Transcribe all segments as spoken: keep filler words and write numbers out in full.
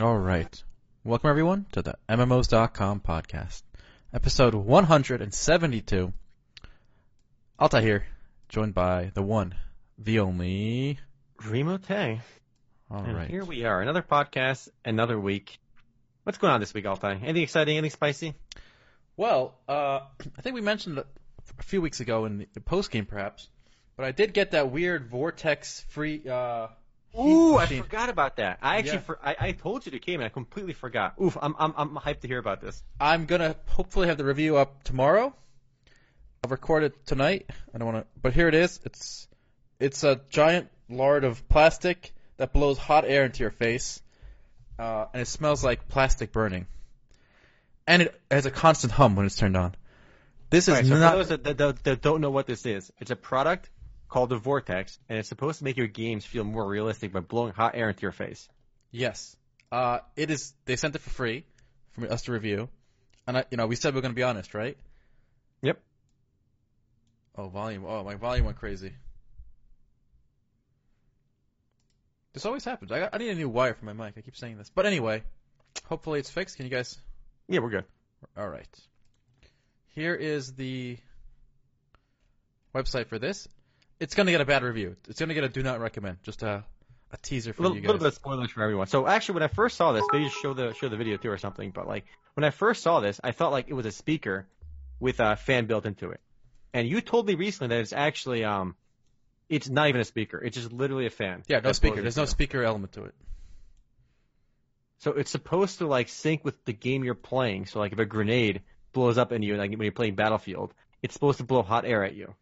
Alright, welcome everyone to the M M Os dot com podcast, episode one hundred seventy-two. Alta here, joined by the one, the only... Remote. Alright. Here we are, another podcast, another week. What's going on this week, Alta? Anything exciting, anything spicy? Well, uh, I think we mentioned it a few weeks ago in the post-game perhaps, but I did get that weird Vortex free... Uh, Ooh, machine. I forgot about that. I actually, yeah. for, I, I told you to came and I completely forgot. Oof, I'm, I'm, I'm hyped to hear about this. I'm gonna hopefully have the review up tomorrow. I'll record it tonight. I don't want to, but here it is. It's, it's a giant lard of plastic that blows hot air into your face, uh, and it smells like plastic burning. And it has a constant hum when it's turned on. This is right, so not. For those that, that, that don't know what this is, it's a product called the Vortex, and it's supposed to make your games feel more realistic by blowing hot air into your face. Yes. Uh, it is. They sent it for free for us to review. And, I, you know, we said we we're going to be honest, right? Yep. Oh, volume. Oh, my volume went crazy. This always happens. I, got, I need a new wire for my mic. I keep saying this. But anyway, hopefully it's fixed. Can you guys? Yeah, we're good. All right. Here is the website for this. It's going to get a bad review. It's going to get a do not recommend. Just a, a teaser for little, you guys. A little bit of spoilers for everyone. So actually, when I first saw this, they just show the show the video too or something. But like when I first saw this, I thought like it was a speaker with a fan built into it. And you told me recently that it's actually um, it's not even a speaker. It's just literally a fan. Yeah, no speaker. There's no speaker element to it. So it's supposed to like sync with the game you're playing. So like if a grenade blows up in you, like when you're playing Battlefield, it's supposed to blow hot air at you.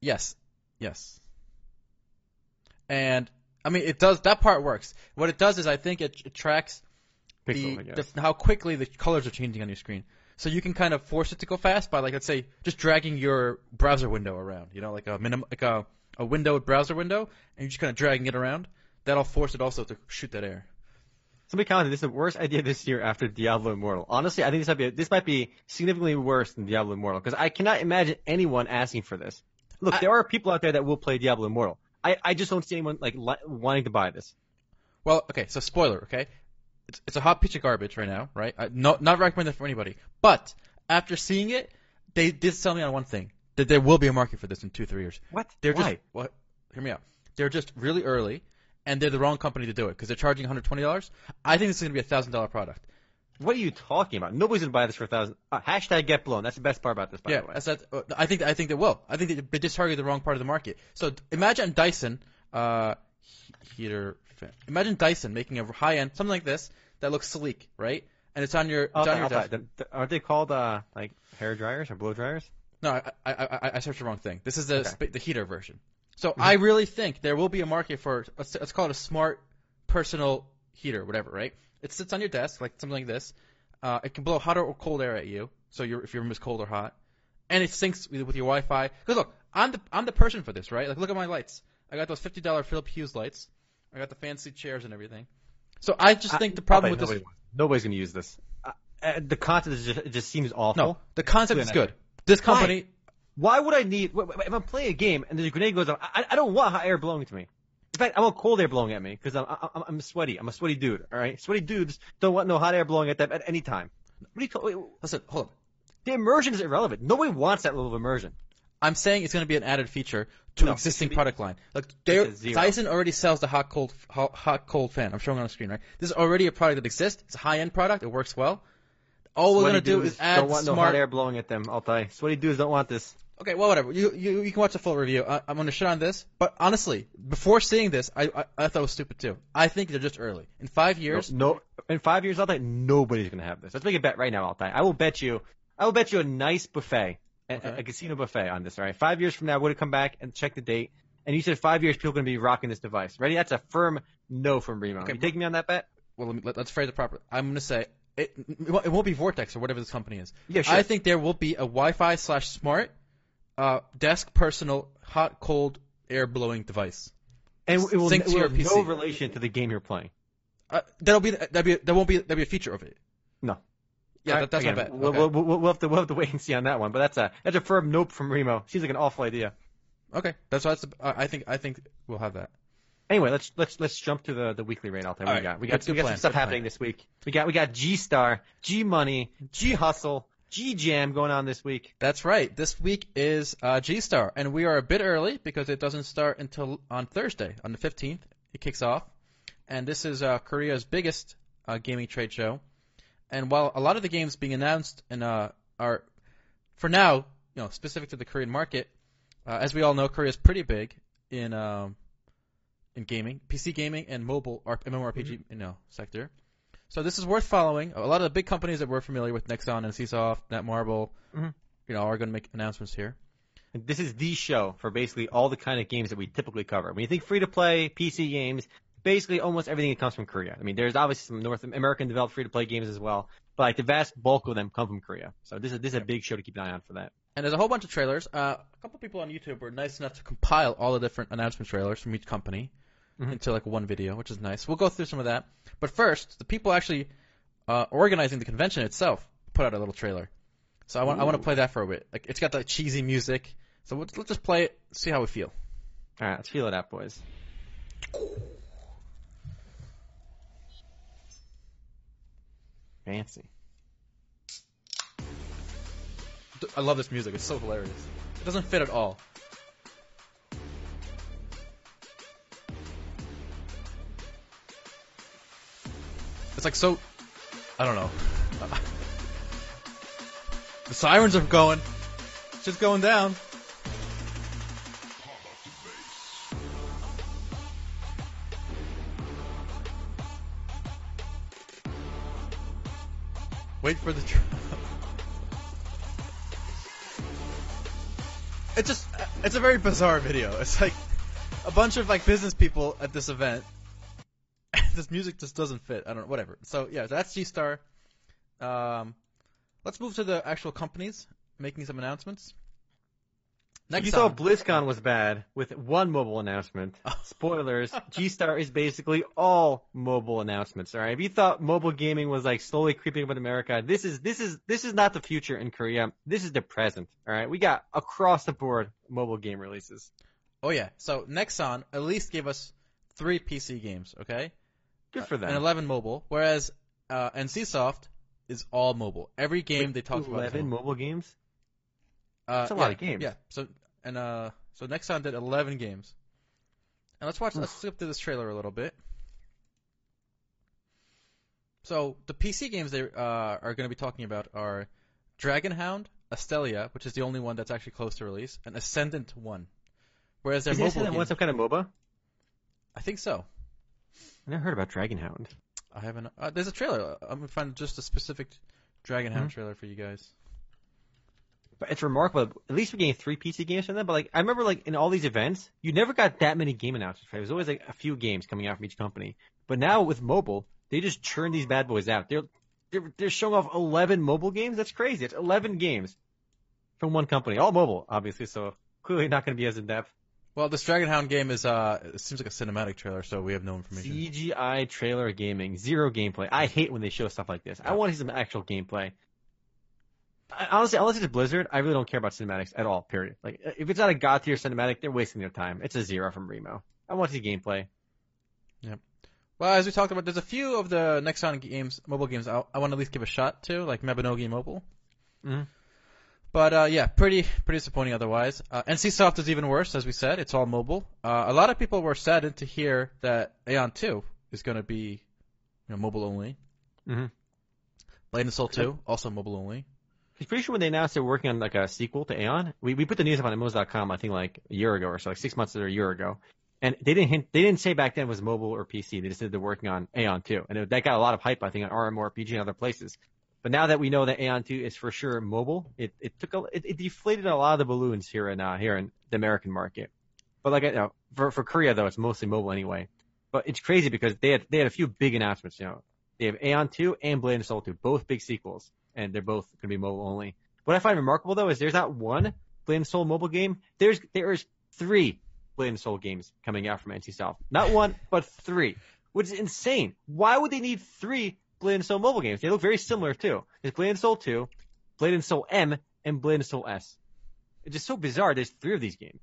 Yes. Yes. And, I mean, it does, that part works. What it does is I think it, it tracks the, the, how quickly the colors are changing on your screen. So you can kind of force it to go fast by, like, let's say, just dragging your browser window around. You know, like a minim, like a, a window, browser window, and you're just kind of dragging it around. That'll force it also to shoot that air. Somebody commented, this is the worst idea this year after Diablo Immortal. Honestly, I think this might be, this might be significantly worse than Diablo Immortal, because I cannot imagine anyone asking for this. Look, I, there are people out there that will play Diablo Immortal. I, I just don't see anyone like li- wanting to buy this. Well, okay, so spoiler, okay? It's, it's a hot piece of garbage right now, right? I, no, not recommended for anybody. But after seeing it, they did sell me on one thing, that there will be a market for this in two, three years. What? They're Why? Just, well, hear me out. They're just really early, and they're the wrong company to do it because they're charging one hundred twenty dollars. I think this is going to be a one thousand dollars product. What are you talking about? Nobody's gonna buy this for a thousand. Uh, hashtag get blown. That's the best part about this, by yeah, the way. That's, uh, I think I think they will. I think they, they just targeted the wrong part of the market. So imagine Dyson, uh, heater. Imagine Dyson making a high end something like this that looks sleek, right? And it's on your. It's okay, on your desk. Aren't they called uh, like hair dryers or blow dryers? No, I I, I, I searched the wrong thing. This is the okay. sp- the heater version. So mm-hmm. I really think there will be a market for let's, let's call it a smart personal heater, whatever, right? It sits on your desk, like something like this. Uh, it can blow hot or cold air at you, so you're, if your room is cold or hot. And it syncs with your Wi-Fi. Because look, I'm the I'm the person for this, right? Like, look at my lights. I got those fifty dollars Philip Hughes lights. I got the fancy chairs and everything. So I just think I, the problem with nobody, this nobody's gonna use this. Uh, uh, the concept is just, it just seems awful. No, the concept is good. This company. Why, Why would I need? If I'm playing a game and the grenade goes off, I, I don't want hot air blowing to me. In fact, I want cold air blowing at me because I'm, I'm I'm sweaty. I'm a sweaty dude, all right? Sweaty dudes don't want no hot air blowing at them at any time. What are you talking about? Listen, hold on. The immersion is irrelevant. Nobody wants that level of immersion. I'm saying it's going to be an added feature to no, existing be, product line. Look, Dyson already sells the hot cold hot, hot cold fan. I'm showing on the screen, right? This is already a product that exists. It's a high end product. It works well. All we're going to do is add don't want smart... no hot air blowing at them. I'll tell you. Sweaty dudes don't want this. Okay, well, whatever. You you, you can watch the full review. I, I'm going to shit on this. But honestly, before seeing this, I, I I thought it was stupid, too. I think they're just early. In five years... No, no in five years, Altai, nobody's going to have this. Let's make a bet right now, Altai. I will bet you I will bet you a nice buffet, a, okay. a, a casino buffet on this, all right? Five years from now, we're going to come back and check the date. And you said five years, people are going to be rocking this device. Ready? That's a firm no from Remo. Okay, you taking me on that bet? Well, let me, let, let's phrase it properly. I'm going to say... It, it won't be Vortex or whatever this company is. Yeah, sure. I think there will be a Wi-Fi slash smart uh, desk personal hot cold air blowing device, and it will, it will have P C. No relation to the game you're playing. Uh, that'll be that be that won't be that be a feature of it. No. Yeah, right, that, that's again, my bet. We'll, okay. we'll, we'll, we'll, have to, we'll have to wait and see on that one. But that's a that's a firm nope from Remo. Seems like an awful idea. Okay, that's, that's uh, I think I think we'll have that. Anyway, let's let's let's jump to the, the weekly radar. All right. We got we got, we got some stuff happening this week. We got we got G-Star, G-Money, G-Hustle, G-Jam going on this week. That's right. This week is uh, G-Star, and we are a bit early because it doesn't start until on Thursday, on the fifteenth. It kicks off, and this is uh, Korea's biggest uh, gaming trade show. And while a lot of the games being announced and uh, are for now, you know, specific to the Korean market, uh, as we all know, Korea's pretty big in um, in gaming, P C gaming, and mobile M M O R P G mm-hmm. you know, sector. So this is worth following. A lot of the big companies that we're familiar with, Nexon, NCsoft, NetMarble, mm-hmm. you know, are going to make announcements here. And this is the show for basically all the kind of games that we typically cover. When you think free-to-play P C games, basically almost everything that comes from Korea. I mean, there's obviously some North American-developed free-to-play games as well, but like the vast bulk of them come from Korea. So this is this is a big show to keep an eye on for that. And there's a whole bunch of trailers. Uh, a couple people on YouTube were nice enough to compile all the different announcement trailers from each company. Mm-hmm. Into like one video, which is nice. We'll go through some of that. But first, the people actually uh, organizing the convention itself put out a little trailer. So I want Ooh. I want to play that for a bit. Like, it's got that cheesy music. So we'll, let's just play it, see how we feel. All right, let's feel it out, boys. Fancy. I love this music. It's so hilarious. It doesn't fit at all. It's like so, I don't know. The sirens are going. It's just going down. Wait for the drop. It's just, it's a very bizarre video. It's like a bunch of like business people at this event. This music just doesn't fit. I don't know. Whatever. So, yeah, that's G-Star. Um, let's move to the actual companies making some announcements. Next you time. Thought BlizzCon was bad with one mobile announcement. Spoilers. G-Star is basically all mobile announcements. All right. If you thought mobile gaming was like slowly creeping up in America, this is this is this is not the future in Korea. This is the present. All right. We got across the board mobile game releases. Oh yeah. So Nexon at least gave us three P C games. Okay. Good for them. Uh, and eleven mobile, whereas uh, NCsoft is all mobile. Every game Wait, they talk eleven about. Eleven mobile games. Uh, That's a yeah, lot of games. Yeah. So and uh, so Nexon did eleven games. And let's watch. Oof. Let's skip through this trailer a little bit. So the P C games they uh, are going to be talking about are Dragonhound, Astellia, which is the only one that's actually close to release, and Ascendant one. Whereas their is mobile Ascendant one some kind of MOBA? I think so. I never heard about Dragonhound. I haven't. Uh, there's a trailer. I'm going to find just a specific Dragonhound mm-hmm. trailer for you guys. But it's remarkable. At least we're getting three P C games from them. But like, I remember like in all these events, you never got that many game announcements. Right? It was always like a few games coming out from each company. But now with mobile, they just churn these bad boys out. They're they're, they're showing off eleven mobile games? That's crazy. It's eleven games from one company. All mobile, obviously. So clearly not going to be as in-depth. Well, this Dragonhound game is, uh, it seems like a cinematic trailer, so we have no information. C G I trailer gaming. Zero gameplay. I hate when they show stuff like this. I want to see some actual gameplay. I, honestly, unless it's Blizzard, I really don't care about cinematics at all, period. Like, if it's not a god-tier cinematic, they're wasting their time. It's a zero from Remo. I want to see gameplay. Yep. Well, as we talked about, there's a few of the Nexon games, mobile games I, I want to at least give a shot to, like Mabinogi Mobile. Mm-hmm. But, uh, yeah, pretty pretty disappointing otherwise. Uh, NCsoft is even worse, as we said. It's all mobile. Uh, a lot of people were saddened to hear that Aion two is going to be, you know, mobile only. Mm-hmm. Blade and Soul two, also mobile only. I'm pretty sure when they announced they were working on, like, a sequel to Aion, we, we put the news up on M M Os dot com, I think, like, a year ago or so, like six months or a year ago. And they didn't hint, they didn't say back then it was mobile or P C. They just said they're working on Aion two. And it, that got a lot of hype, I think, on R M O R P G and other places. But now that we know that Aion two is for sure mobile, it it took a, it, it deflated a lot of the balloons here in uh, here in the American market. But like I you know, for for Korea though, it's mostly mobile anyway. But it's crazy because they had they had a few big announcements. You know, they have Aion two and Blade and Soul two, both big sequels, and they're both going to be mobile only. What I find remarkable though is there's not one Blade and Soul mobile game. There's there's three Blade and Soul games coming out from NCsoft. Not one, but three, which is insane. Why would they need three Blade and Soul mobile games? They look very similar too. There's Blade and Soul two, Blade and Soul M, and Blade and Soul S. It's just so bizarre. There's three of these games.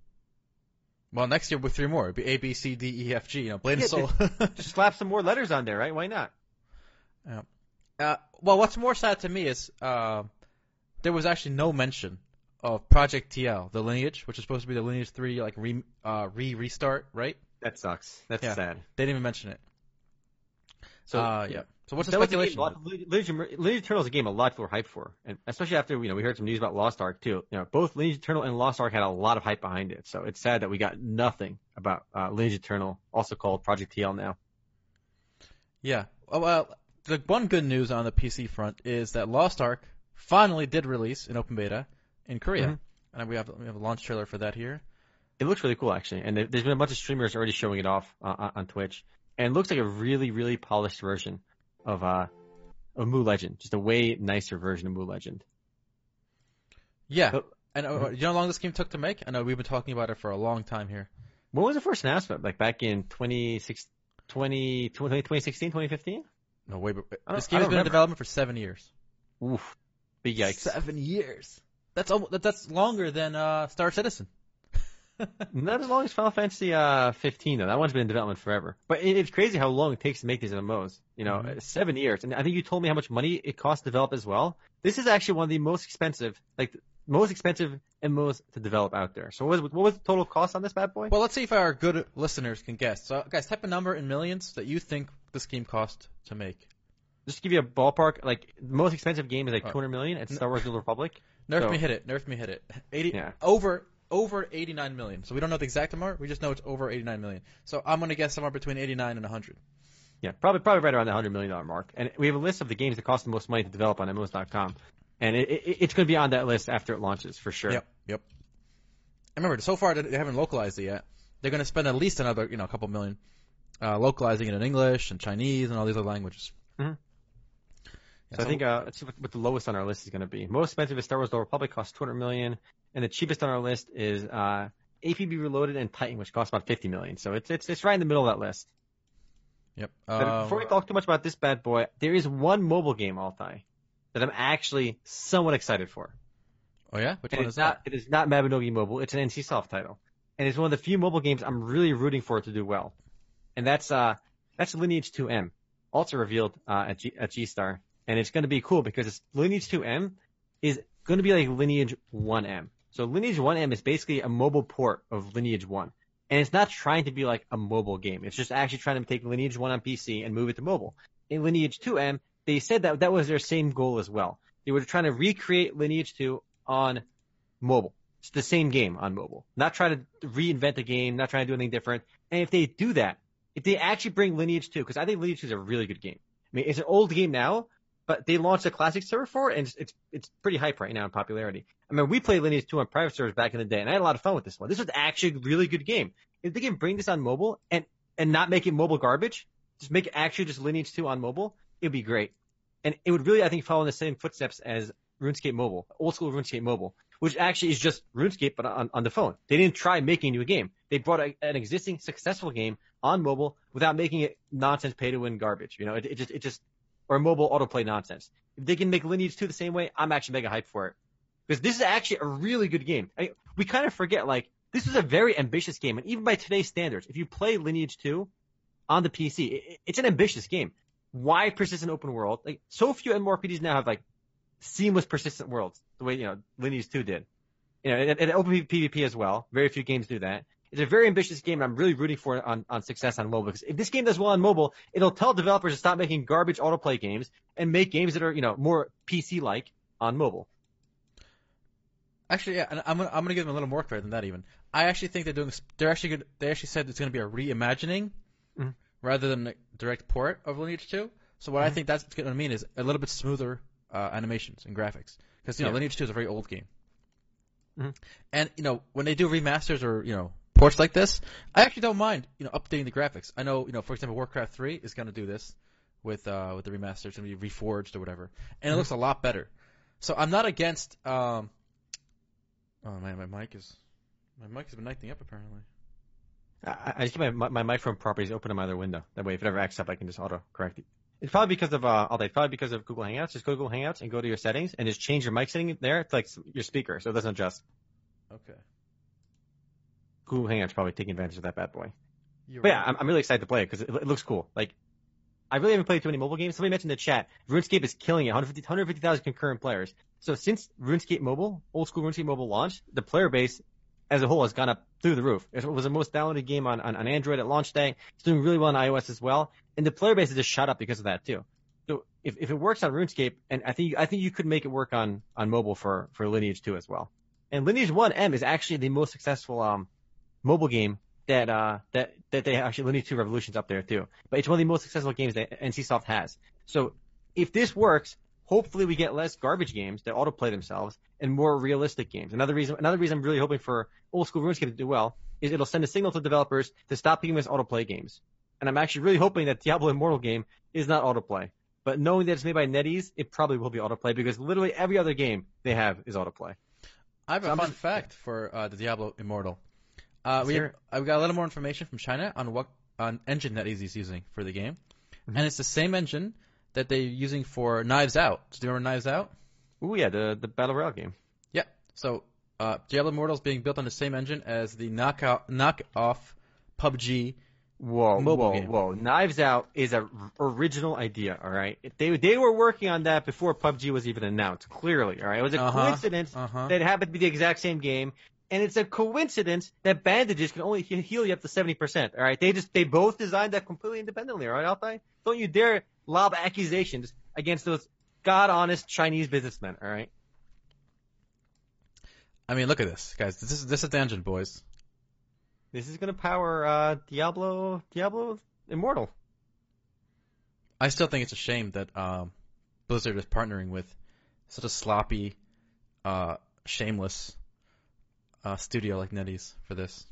Well, next year with three more. It'd be A, B, C, D, E, F, G. You know, Blade and Soul. Just slap some more letters on there, right? Why not? Yeah. Uh, well, what's more sad to me is uh, there was actually no mention of Project T L, the Lineage, which is supposed to be the Lineage three like re, uh, re restart, right? That sucks. That's yeah. sad. They didn't even mention it. So uh, yeah. So what's the speculation? Lineage, Lineage Eternal is a game a lot of people were hyped for, and especially after you know we heard some news about Lost Ark too. You know, both Lineage Eternal and Lost Ark had a lot of hype behind it. So it's sad that we got nothing about uh, Lineage Eternal, also called Project T L now. Yeah. Well, the one good news on the P C front is that Lost Ark finally did release in open beta in Korea, mm-hmm. and we have we have a launch trailer for that here. It looks really cool actually, and there's been a bunch of streamers already showing it off uh, on Twitch, and it looks like a really really polished version of uh, of Mu Legend, just a way nicer version of Mu Legend. Yeah, so, and uh, you know how long this game took to make? I know we've been talking about it for a long time here. When was the first announcement? Like back in twenty sixteen, twenty fifteen? No way, but this game has been remember. in development for seven years. Oof, big yikes! Seven years. That's almost, that's longer than uh, Star Citizen. Not as long as Final Fantasy uh, fifteen, though. That one's been in development forever. But it, it's crazy how long it takes to make these M M Os. You know, mm-hmm. seven years. And I think you told me how much money it costs to develop as well. This is actually one of the most expensive, like, most expensive M M Os to develop out there. So what was, what was the total cost on this bad boy? Well, let's see if our good listeners can guess. So, guys, type a number in millions that you think this game cost to make. Just to give you a ballpark, like, the most expensive game is like oh. two hundred million dollars. It's Star Wars New Republic. Nerf so. me hit it. Nerf me hit it. eighty yeah. Over... Over eighty-nine million. So we don't know the exact amount. We just know it's over eighty-nine million. So I'm going to guess somewhere between eighty-nine and one hundred. Yeah, probably probably right around the one hundred million dollars mark. And we have a list of the games that cost the most money to develop on M M Os dot com. And it, it, it's going to be on that list after it launches, for sure. Yep, yep. And remember, so far they haven't localized it yet. They're going to spend at least another, you know, couple million uh, localizing it in English and Chinese and all these other languages. Mm-hmm. So, so I think uh, let's see what, what the lowest on our list is going to be. Most expensive is Star Wars: The Republic, costs two hundred million dollars, and the cheapest on our list is uh, A P B Reloaded and Titan, which costs about fifty million dollars. So it's it's it's right in the middle of that list. Yep. Uh, before we talk too much about this bad boy, there is one mobile game, Altai, that I'm actually somewhat excited for. Oh yeah, which and one is not, that? It is not Mabinogi Mobile. It's an NCsoft title, and it's one of the few mobile games I'm really rooting for to do well. And that's uh that's Lineage two M, also revealed uh, at G- at G-Star. And it's going to be cool because Lineage two M is going to be like Lineage one M. So Lineage one M is basically a mobile port of Lineage one. And it's not trying to be like a mobile game. It's just actually trying to take Lineage one on P C and move it to mobile. In Lineage two M, they said that that was their same goal as well. They were trying to recreate Lineage two on mobile. It's the same game on mobile. Not trying to reinvent the game, not trying to do anything different. And if they do that, if they actually bring Lineage two, because I think Lineage two is a really good game. I mean, it's an old game now, but they launched a classic server for it, and it's it's pretty hype right now in popularity. I mean, we played Lineage two on private servers back in the day, and I had a lot of fun with this one. This was actually a really good game. If they can bring this on mobile and, and not make it mobile garbage, just make it actually just Lineage two on mobile, it would be great. And it would really, I think, follow in the same footsteps as RuneScape Mobile, Old School RuneScape Mobile, which actually is just RuneScape but on, on the phone. They didn't try making a new game. They brought a, an existing successful game on mobile without making it nonsense pay-to-win garbage. You know, it, it just it just... or mobile autoplay nonsense. If they can make Lineage two the same way, I'm actually mega hyped for it. Because this is actually a really good game. I mean, we kind of forget, like, this is a very ambitious game. And even by today's standards, if you play Lineage two on the P C, it, it's an ambitious game. Why persistent open world? Like, so few M M O R P Gs now have, like, seamless persistent worlds, the way, you know, Lineage two did. You know, and, and open PvP as well. Very few games do that. It's a very ambitious game, and I'm really rooting for it on, on success on mobile. Because if this game does well on mobile, it'll tell developers to stop making garbage autoplay games and make games that are, you know, more P C-like on mobile. Actually, yeah, and I'm gonna, I'm gonna give them a little more credit than that. Even I actually think they're doing. They're actually good, they actually said it's gonna be a reimagining mm-hmm. rather than a direct port of Lineage two. So what mm-hmm. I think that's gonna mean is a little bit smoother uh, animations and graphics. Because you know yeah. Lineage two is a very old game. Mm-hmm. And you know when they do remasters or you know. ports like this, I actually don't mind, you know, updating the graphics. I know, you know, for example, Warcraft three is going to do this with uh, with the remaster. It's going to be reforged or whatever, and it mm-hmm. looks a lot better. So I'm not against. Um... Oh man, my mic is my mic has been acting up apparently. I, I just keep my, my my microphone properties open in my other window. That way, if it ever acts up, I can just auto correct it. It's probably because of uh, all that. Probably because of Google Hangouts. Just go to Google Hangouts and go to your settings and just change your mic setting there. It's like your speaker, so it doesn't adjust. Okay. Google Hangout's probably taking advantage of that bad boy. You're but right. yeah, I'm, I'm really excited to play it because it, it looks cool. Like, I really haven't played too many mobile games. Somebody mentioned in the chat, RuneScape is killing it, one hundred fifty thousand concurrent players. So since RuneScape Mobile, Old School RuneScape Mobile launched, the player base as a whole has gone up through the roof. It was the most downloaded game on, on, on Android at launch day. It's doing really well on iOS as well. And the player base has just shot up because of that too. So if, if it works on RuneScape, and I think I think you could make it work on, on mobile for, for Lineage two as well. And Lineage one M is actually the most successful um mobile game that uh that, that they actually Lineage two Revolution's up there too. But it's one of the most successful games that NCsoft has. So if this works, hopefully we get less garbage games that autoplay themselves and more realistic games. Another reason another reason I'm really hoping for Old School RuneScape to do well is it'll send a signal to developers to stop being these autoplay games. And I'm actually really hoping that Diablo Immortal game is not autoplay. But knowing that it's made by NetEase, it probably will be autoplay because literally every other game they have is autoplay. I have so a I'm fun just, fact yeah. for uh, the Diablo Immortal. Uh, we have, I've got a little more information from China on what on engine NetEase is using for the game. Mm-hmm. And it's the same engine that they're using for Knives Out. Do you remember Knives Out? Oh, yeah, the, the Battle Royale game. Yeah. So uh, Diablo Immortal is being built on the same engine as the knockout, knockoff P U B G Whoa, Mobile whoa, game. whoa. Knives Out is an original idea, all right? They they were working on that before P U B G was even announced, clearly, all right? It was a uh-huh, coincidence uh-huh. that it happened to be the exact same game, and it's a coincidence that bandages can only heal you up to seventy percent, all right? They just they both designed that completely independently, all right, Altai? Don't you dare lob accusations against those god-honest Chinese businessmen, all right? I mean, look at this, guys. This is, this is the engine, boys. This is going to power uh, Diablo Diablo Immortal. I still think it's a shame that um, Blizzard is partnering with such a sloppy, uh, shameless uh, studio like NetEase for this.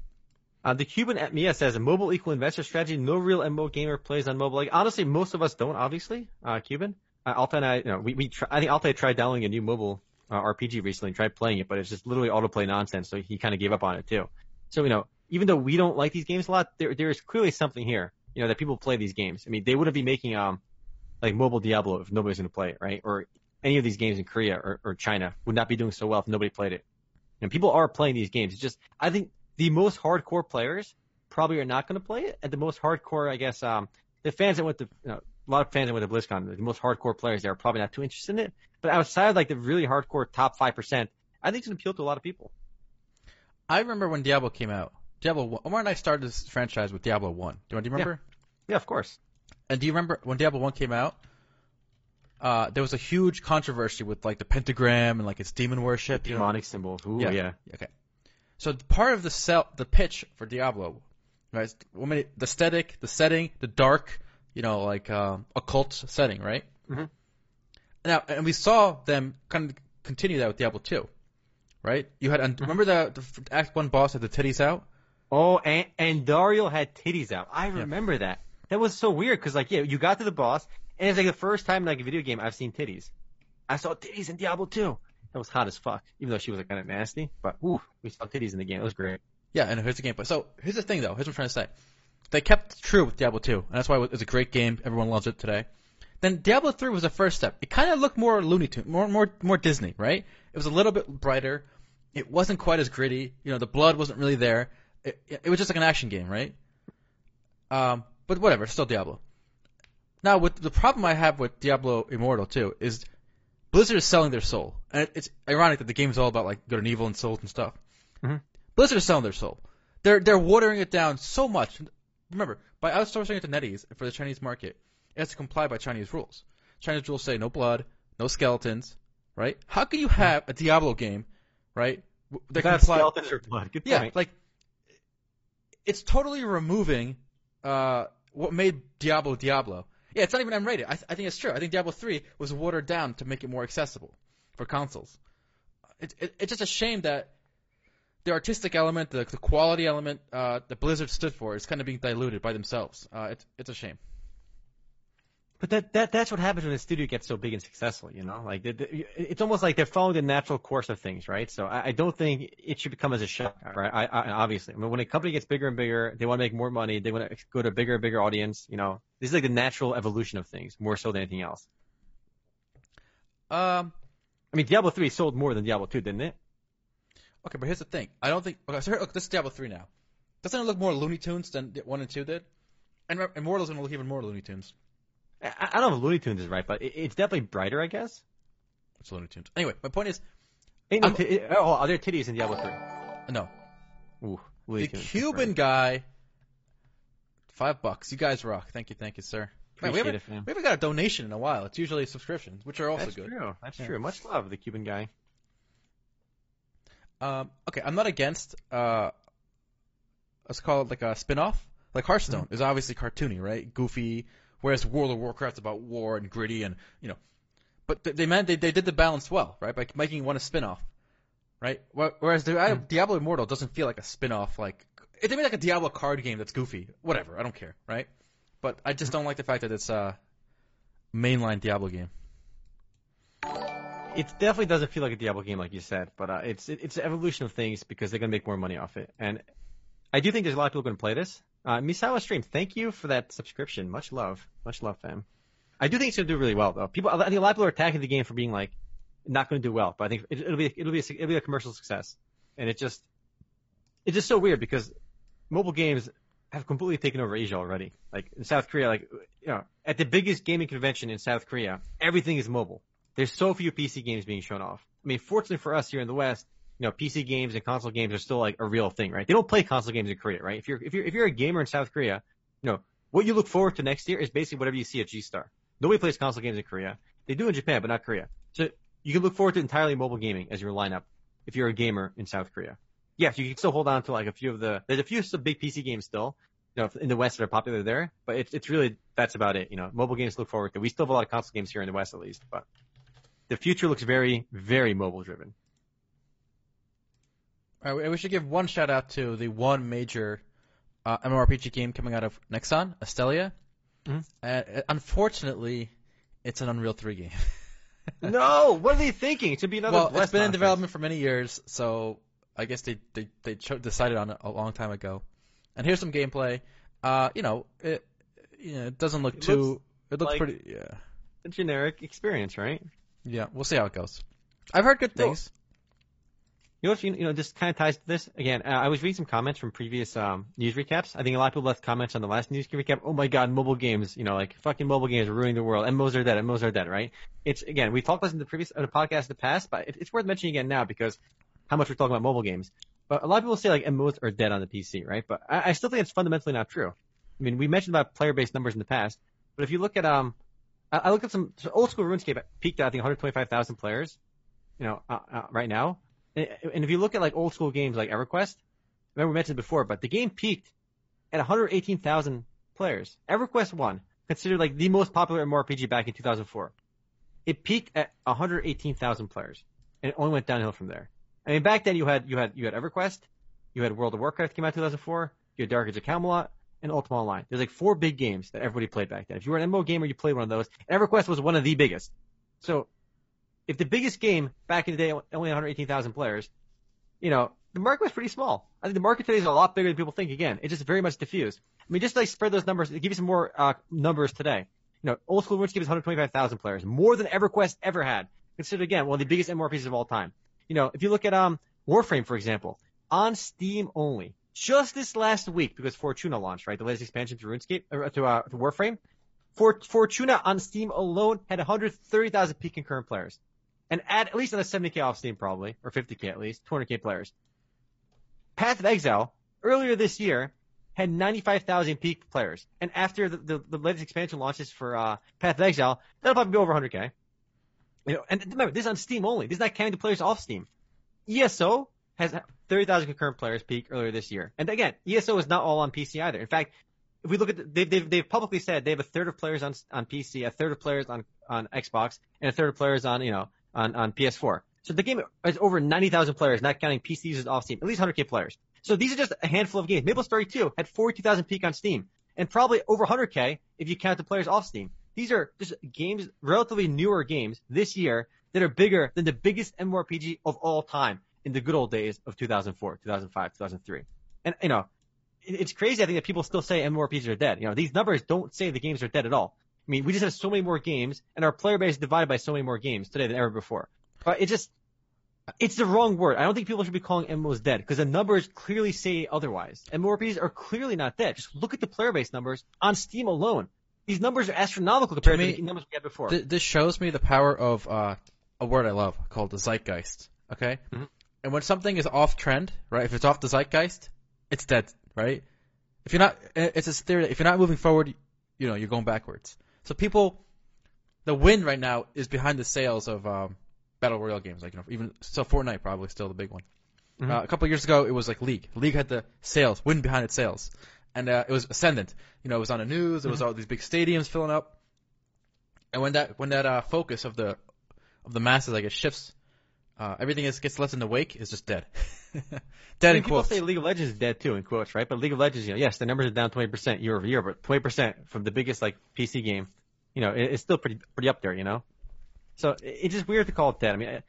Uh, the Cuban at Mia says, a mobile equal investor strategy. No real M M O gamer plays on mobile. Like, honestly, most of us don't, obviously, uh, Cuban. Uh, Alta and I, you know, we, we try, I think Alta tried downloading a new mobile uh, R P G recently and tried playing it, but it's just literally autoplay nonsense, so he kind of gave up on it, too. So, you know, even though we don't like these games a lot, there there is clearly something here, you know, that people play these games. I mean, they wouldn't be making um like mobile Diablo if nobody's going to play it, right? Or any of these games in Korea or, or China would not be doing so well if nobody played it. You know, people are playing these games. It's just I think the most hardcore players probably are not going to play it, and the most hardcore, I guess, um the fans that went to you know, a lot of fans that went to BlizzCon, the most hardcore players there are probably not too interested in it. But outside of like the really hardcore top five percent, I think it's going to appeal to a lot of people. I remember when Diablo came out. Diablo one. Omar and I started this franchise with Diablo one. Do you, do you remember? Yeah. yeah, of course. And do you remember when Diablo one came out? Uh, there was a huge controversy with like the pentagram and like its demon worship, the demonic know? symbols. Ooh, yeah. yeah. Okay. So part of the sell, the pitch for Diablo, right? The aesthetic, the setting, the dark, you know, like um, occult setting, right? Mm-hmm. Now, and we saw them kind of continue that with Diablo two, right? You had mm-hmm. remember the, the Act One boss had the titties out. Oh, and, and Dario had titties out. I remember yeah. that. That was so weird because, like, yeah, you got to the boss, and it's like the first time in like a video game I've seen titties. I saw titties in Diablo two. That was hot as fuck, even though she was like, kind of nasty. But ooh, we saw titties in the game. It was great. Yeah, and here's the gameplay. So here's the thing, though. Here's what I'm trying to say. They kept true with Diablo two, and that's why it's a great game. Everyone loves it today. Then Diablo three was the first step. It kind of looked more Looney Tunes, more more more Disney, right? It was a little bit brighter. It wasn't quite as gritty. You know, the blood wasn't really there. It, it was just like an action game, right? Um, but whatever, still Diablo. Now, with the problem I have with Diablo Immortal too is Blizzard is selling their soul, and it, it's ironic that the game is all about like good and evil and souls and stuff. Mm-hmm. Blizzard is selling their soul. They're they're watering it down so much. Remember, by outsourcing it to NetEase for the Chinese market, it has to comply by Chinese rules. Chinese rules say no blood, no skeletons, right? How can you have a Diablo game, right? That Without comply- skeletons or blood. Good yeah, point. like. It's totally removing uh, what made Diablo Diablo. Yeah, it's not even M-rated. I, th- I think it's true. I think Diablo three was watered down to make it more accessible for consoles. It, it, it's just a shame that the artistic element, the, the quality element uh, that Blizzard stood for is kind of being diluted by themselves. Uh, it, it's a shame. But that, that that's what happens when a studio gets so big and successful, you know? Like, it's almost like they're following the natural course of things, right? So I, I don't think it should come as a shock, right? I, I, obviously. I mean, when a company gets bigger and bigger, they want to make more money. They want to go to a bigger and bigger audience, you know? This is like the natural evolution of things, more so than anything else. Um, I mean, Diablo three sold more than Diablo two, didn't it? Okay, but here's the thing. I don't think – okay, so here, look, this is Diablo three now. Doesn't it look more Looney Tunes than one and two did? And Immortal's going to look even more Looney Tunes. I, I don't know if Looney Tunes is right, but it, it's definitely brighter, I guess. It's Looney Tunes. Anyway, my point is... Ain't no t- oh, are there titties in Diablo three? No. Ooh, Looney Tunes. The Cuban guy... Five bucks. You guys rock. Thank you, thank you, sir. Man, we, haven't, it, we haven't got a donation in a while. It's usually subscriptions, which are also That's good. That's true. That's yeah. true. Much love, the Cuban guy. Um, okay, I'm not against... Uh, let's call it like a spin-off. Like Hearthstone mm-hmm. is obviously cartoony, right? Goofy. Whereas World of Warcraft's about war and gritty and, you know. But they meant they, they did the balance well, right? By making one a spin-off, right? Whereas the, mm. Diablo Immortal doesn't feel like a spin-off. Like, it made like a Diablo card game that's goofy. Whatever. I don't care, right? But I just don't like the fact that it's a mainline Diablo game. It definitely doesn't feel like a Diablo game, like you said. But uh, it's it's an evolution of things because they're going to make more money off it. And I do think there's a lot of people going to play this. Uh, Misawa Stream, thank you for that subscription. Much love. Much love, fam. I do think it's going to do really well, though. People, I think a lot of people are attacking the game for being, like, not going to do well. But I think it, it'll be it'll be a, it'll be a commercial success. And it just it's just so weird because mobile games have completely taken over Asia already. Like, in South Korea, like, you know, at the biggest gaming convention in South Korea, everything is mobile. There's so few P C games being shown off. I mean, fortunately for us here in the West, you know, P C games and console games are still like a real thing, right? They don't play console games in Korea, right? If you're if you're if you're a gamer in South Korea, you know, what you look forward to next year is basically whatever you see at G-Star. Nobody plays console games in Korea. They do in Japan, but not Korea. So you can look forward to entirely mobile gaming as your lineup if you're a gamer in South Korea. Yes, you can still hold on to like a few of the there's a few some big P C games still, you know, in the West that are popular there, but it's it's really that's about it. You know, mobile games look forward to. We still have a lot of console games here in the West at least, but the future looks very, very mobile driven. All right, we should give one shout out to the one major uh, MMORPG game coming out of Nexon, Astellia. Mm-hmm. Uh, unfortunately, it's an Unreal three game. No, what are they thinking? It should be another. Well, it's been nonsense. In development for many years, so I guess they they, they cho- decided on it a long time ago. And here's some gameplay. Uh, you know, it you know, it doesn't look it too. Looks it looks like pretty. Yeah. A generic experience, right? Yeah, we'll see how it goes. I've heard good things. Cool. You know, if you, you know, this kind of ties to this. Again, uh, I was reading some comments from previous um, news recaps. I think a lot of people left comments on the last news recap. Oh, my God, mobile games, you know, like fucking mobile games are ruining the world. M M Os are dead. M M Os are dead, right? It's, again, we talked about this in the previous in the podcast in the past, but it, it's worth mentioning again now because how much we're talking about mobile games. But a lot of people say, like, M M Os are dead on the P C, right? But I, I still think it's fundamentally not true. I mean, we mentioned about player-based numbers in the past, but if you look at, um, I, I look at some so Old School RuneScape peaked at, I think, one hundred twenty-five thousand players, you know, uh, uh, right now. And if you look at like old school games like EverQuest, remember we mentioned before, but the game peaked at one hundred eighteen thousand players. EverQuest one, considered like the most popular MMORPG back in two thousand four. It peaked at one hundred eighteen thousand players, and it only went downhill from there. I mean, back then you had you had you had EverQuest, you had World of Warcraft came out in two thousand four, you had Dark Age of Camelot, and Ultima Online. There's like four big games that everybody played back then. If you were an M M O gamer, you played one of those. And EverQuest was one of the biggest. So. If the biggest game back in the day only one hundred eighteen thousand players, you know, the market was pretty small. I think the market today is a lot bigger than people think. Again, it's just very much diffused. I mean, just like spread those numbers, give you some more uh, numbers today. You know, Old School RuneScape is one hundred twenty-five thousand players, more than EverQuest ever had. Considered again one of the biggest MMORPGs of all time. You know, if you look at um Warframe for example, on Steam only, just this last week because Fortuna launched, right, the latest expansion to RuneScape or to, uh, to Warframe. For, Fortuna on Steam alone had one hundred thirty thousand peak concurrent players. And at, at least another seventy thousand off Steam probably, or fifty thousand at least, two hundred thousand players. Path of Exile, earlier this year, had ninety-five thousand peak players. And after the, the, the latest expansion launches for uh, Path of Exile, that'll probably be over one hundred thousand. You know, and remember, this is on Steam only. This is not counting the players off Steam. E S O has thirty thousand concurrent players peak earlier this year. And again, E S O is not all on P C either. In fact, if we look at the, they've, they've they've publicly said they have a third of players on on P C, a third of players on on Xbox, and a third of players on you know on on P S four. So the game is over ninety thousand players, not counting P C users off Steam, at least one hundred thousand players. So these are just a handful of games. MapleStory two had forty-two thousand peak on Steam, and probably over one hundred thousand if you count the players off Steam. These are just games, relatively newer games this year that are bigger than the biggest MMORPG of all time in the good old days of two thousand four, two thousand five, two thousand three, and you know. It's crazy, I think, that people still say MMORPGs are dead. You know, these numbers don't say the games are dead at all. I mean, we just have so many more games, and our player base is divided by so many more games today than ever before. But it just It's the wrong word. I don't think people should be calling M M Os dead, because the numbers clearly say otherwise. M M O R P Gs are clearly not dead. Just look at the player base numbers on Steam alone. These numbers are astronomical compared to, me, to the numbers we had before. Th- this shows me the power of uh, a word I love called the zeitgeist, okay? Mm-hmm. And when something is off trend, right, if it's off the zeitgeist, it's dead, right? If you're not, it's this theory that if you're not moving forward, you know, you're going backwards. So people, the win right now is behind the sales of um, Battle Royale games, like, you know, even, so Fortnite probably still the big one. Mm-hmm. Uh, a couple of years ago, it was like League. League had the sales, win behind its sales. And uh, it was ascendant. You know, it was on the news, it was all these big stadiums filling up. And when that, when that uh, focus of the, of the masses, I guess, shifts, Uh, everything that gets left in the wake is just dead. dead I mean, in quotes. People say League of Legends is dead too in quotes, right? But League of Legends, you know, yes, the numbers are down twenty percent year over year, but twenty percent from the biggest like P C game, you know, it, it's still pretty pretty up there, you know? So it, it's just weird to call it dead. I mean, I,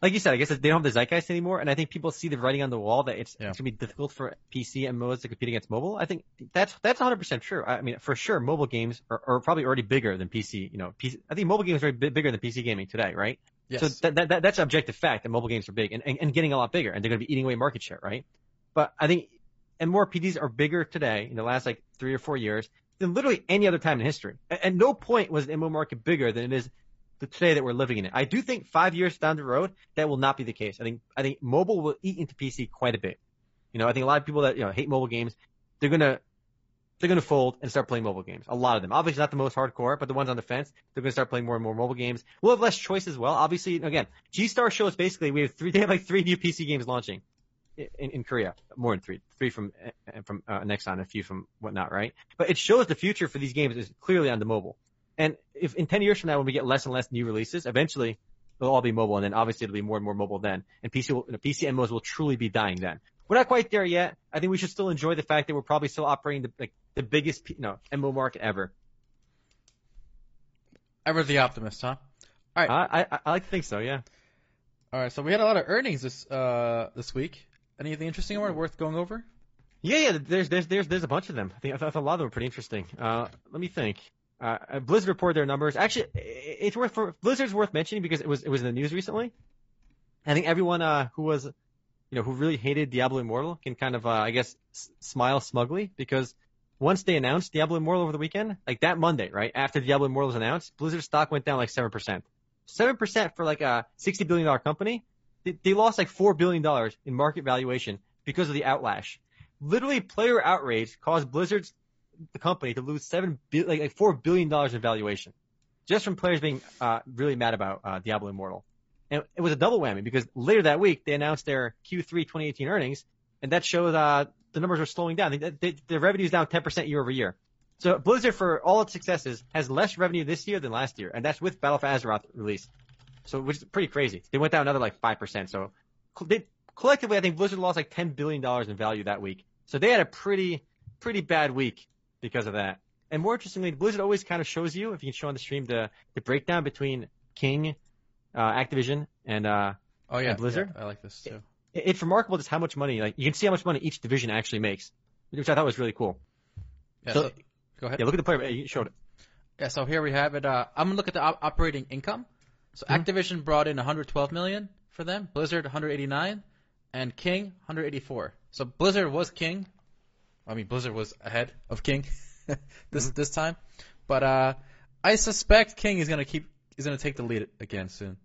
like you said, I guess they don't have the zeitgeist anymore, and I think people see the writing on the wall that it's, yeah. it's going to be difficult for P C M M Os to compete against mobile. I think that's that's one hundred percent true. I mean, for sure, mobile games are, are probably already bigger than P C, you know. P C, I think mobile games are already bigger than P C gaming today, right? Yes. So that, that, that, that's an objective fact that mobile games are big and, and, and getting a lot bigger, and they're going to be eating away market share, right? But I think M M O R P Gs are bigger today in the last like three or four years than literally any other time in history. At, at no point was the M M O market bigger than it is the today that we're living in. It. I do think five years down the road that will not be the case. I think I think mobile will eat into P C quite a bit. You know, I think a lot of people that you know hate mobile games, they're gonna they're gonna fold and start playing mobile games. A lot of them, obviously not the most hardcore, but the ones on the fence, they're gonna start playing more and more mobile games. We'll have less choice as well. Obviously, again, G-Star shows basically we have three. They have like three new P C games launching in, in Korea, more than three, three from from uh, Nexon, a few from whatnot, right? But it shows the future for these games is clearly on the mobile. And if in ten years from now, when we get less and less new releases, eventually it'll all be mobile, and then obviously it'll be more and more mobile then. And P C, will, you know, P C M M Os will truly be dying then. We're not quite there yet. I think we should still enjoy the fact that we're probably still operating the like the biggest you know, M M O market ever. Ever the optimist, huh? All right, I, I I like to think so, yeah. All right, so we had a lot of earnings this uh this week. Anything interesting or worth going over? Yeah, yeah. There's there's there's there's a bunch of them. I think I thought a lot of them were pretty interesting. Uh, let me think. Uh, Blizzard reported their numbers. Actually, it's worth for, Blizzard's worth mentioning because it was it was in the news recently. I think everyone uh, who was, you know, who really hated Diablo Immortal can kind of, uh, I guess, s- smile smugly because once they announced Diablo Immortal over the weekend, like that Monday, right after Diablo Immortal was announced, Blizzard's stock went down like seven percent. Seven percent for like a sixty billion dollar company. They, they lost like four billion dollars in market valuation because of the outlash. Literally, player outrage caused Blizzard's the company to lose seven bi- like, like four billion dollars in valuation, just from players being uh, really mad about uh, Diablo Immortal, and it was a double whammy because later that week they announced their Q three twenty eighteen earnings, and that showed uh, the numbers were slowing down. They, they, their revenue is down ten percent year over year. So Blizzard, for all its successes, has less revenue this year than last year, and that's with Battle for Azeroth release. So which is pretty crazy. They went down another like five percent. So they, collectively, I think Blizzard lost like ten billion dollars in value that week. So they had a pretty pretty bad week because of that. And more interestingly, Blizzard always kind of shows you, if you can show on the stream, the, the breakdown between King, uh, Activision, and uh, oh yeah, and Blizzard. Yeah, I like this too. It, it's remarkable just how much money, like you can see how much money each division actually makes, which I thought was really cool. Yeah, so, so, go ahead. Yeah, look at the player. You showed it. Yeah, so here we have it. Uh, I'm gonna look at the op- operating income. So mm-hmm. Activision brought in one hundred twelve million dollars for them. Blizzard one hundred eighty-nine, and King one hundred eighty-four. So Blizzard was King. I mean, Blizzard was ahead of King this mm-hmm. this time, but uh, I suspect King is gonna keep is gonna take the lead again soon.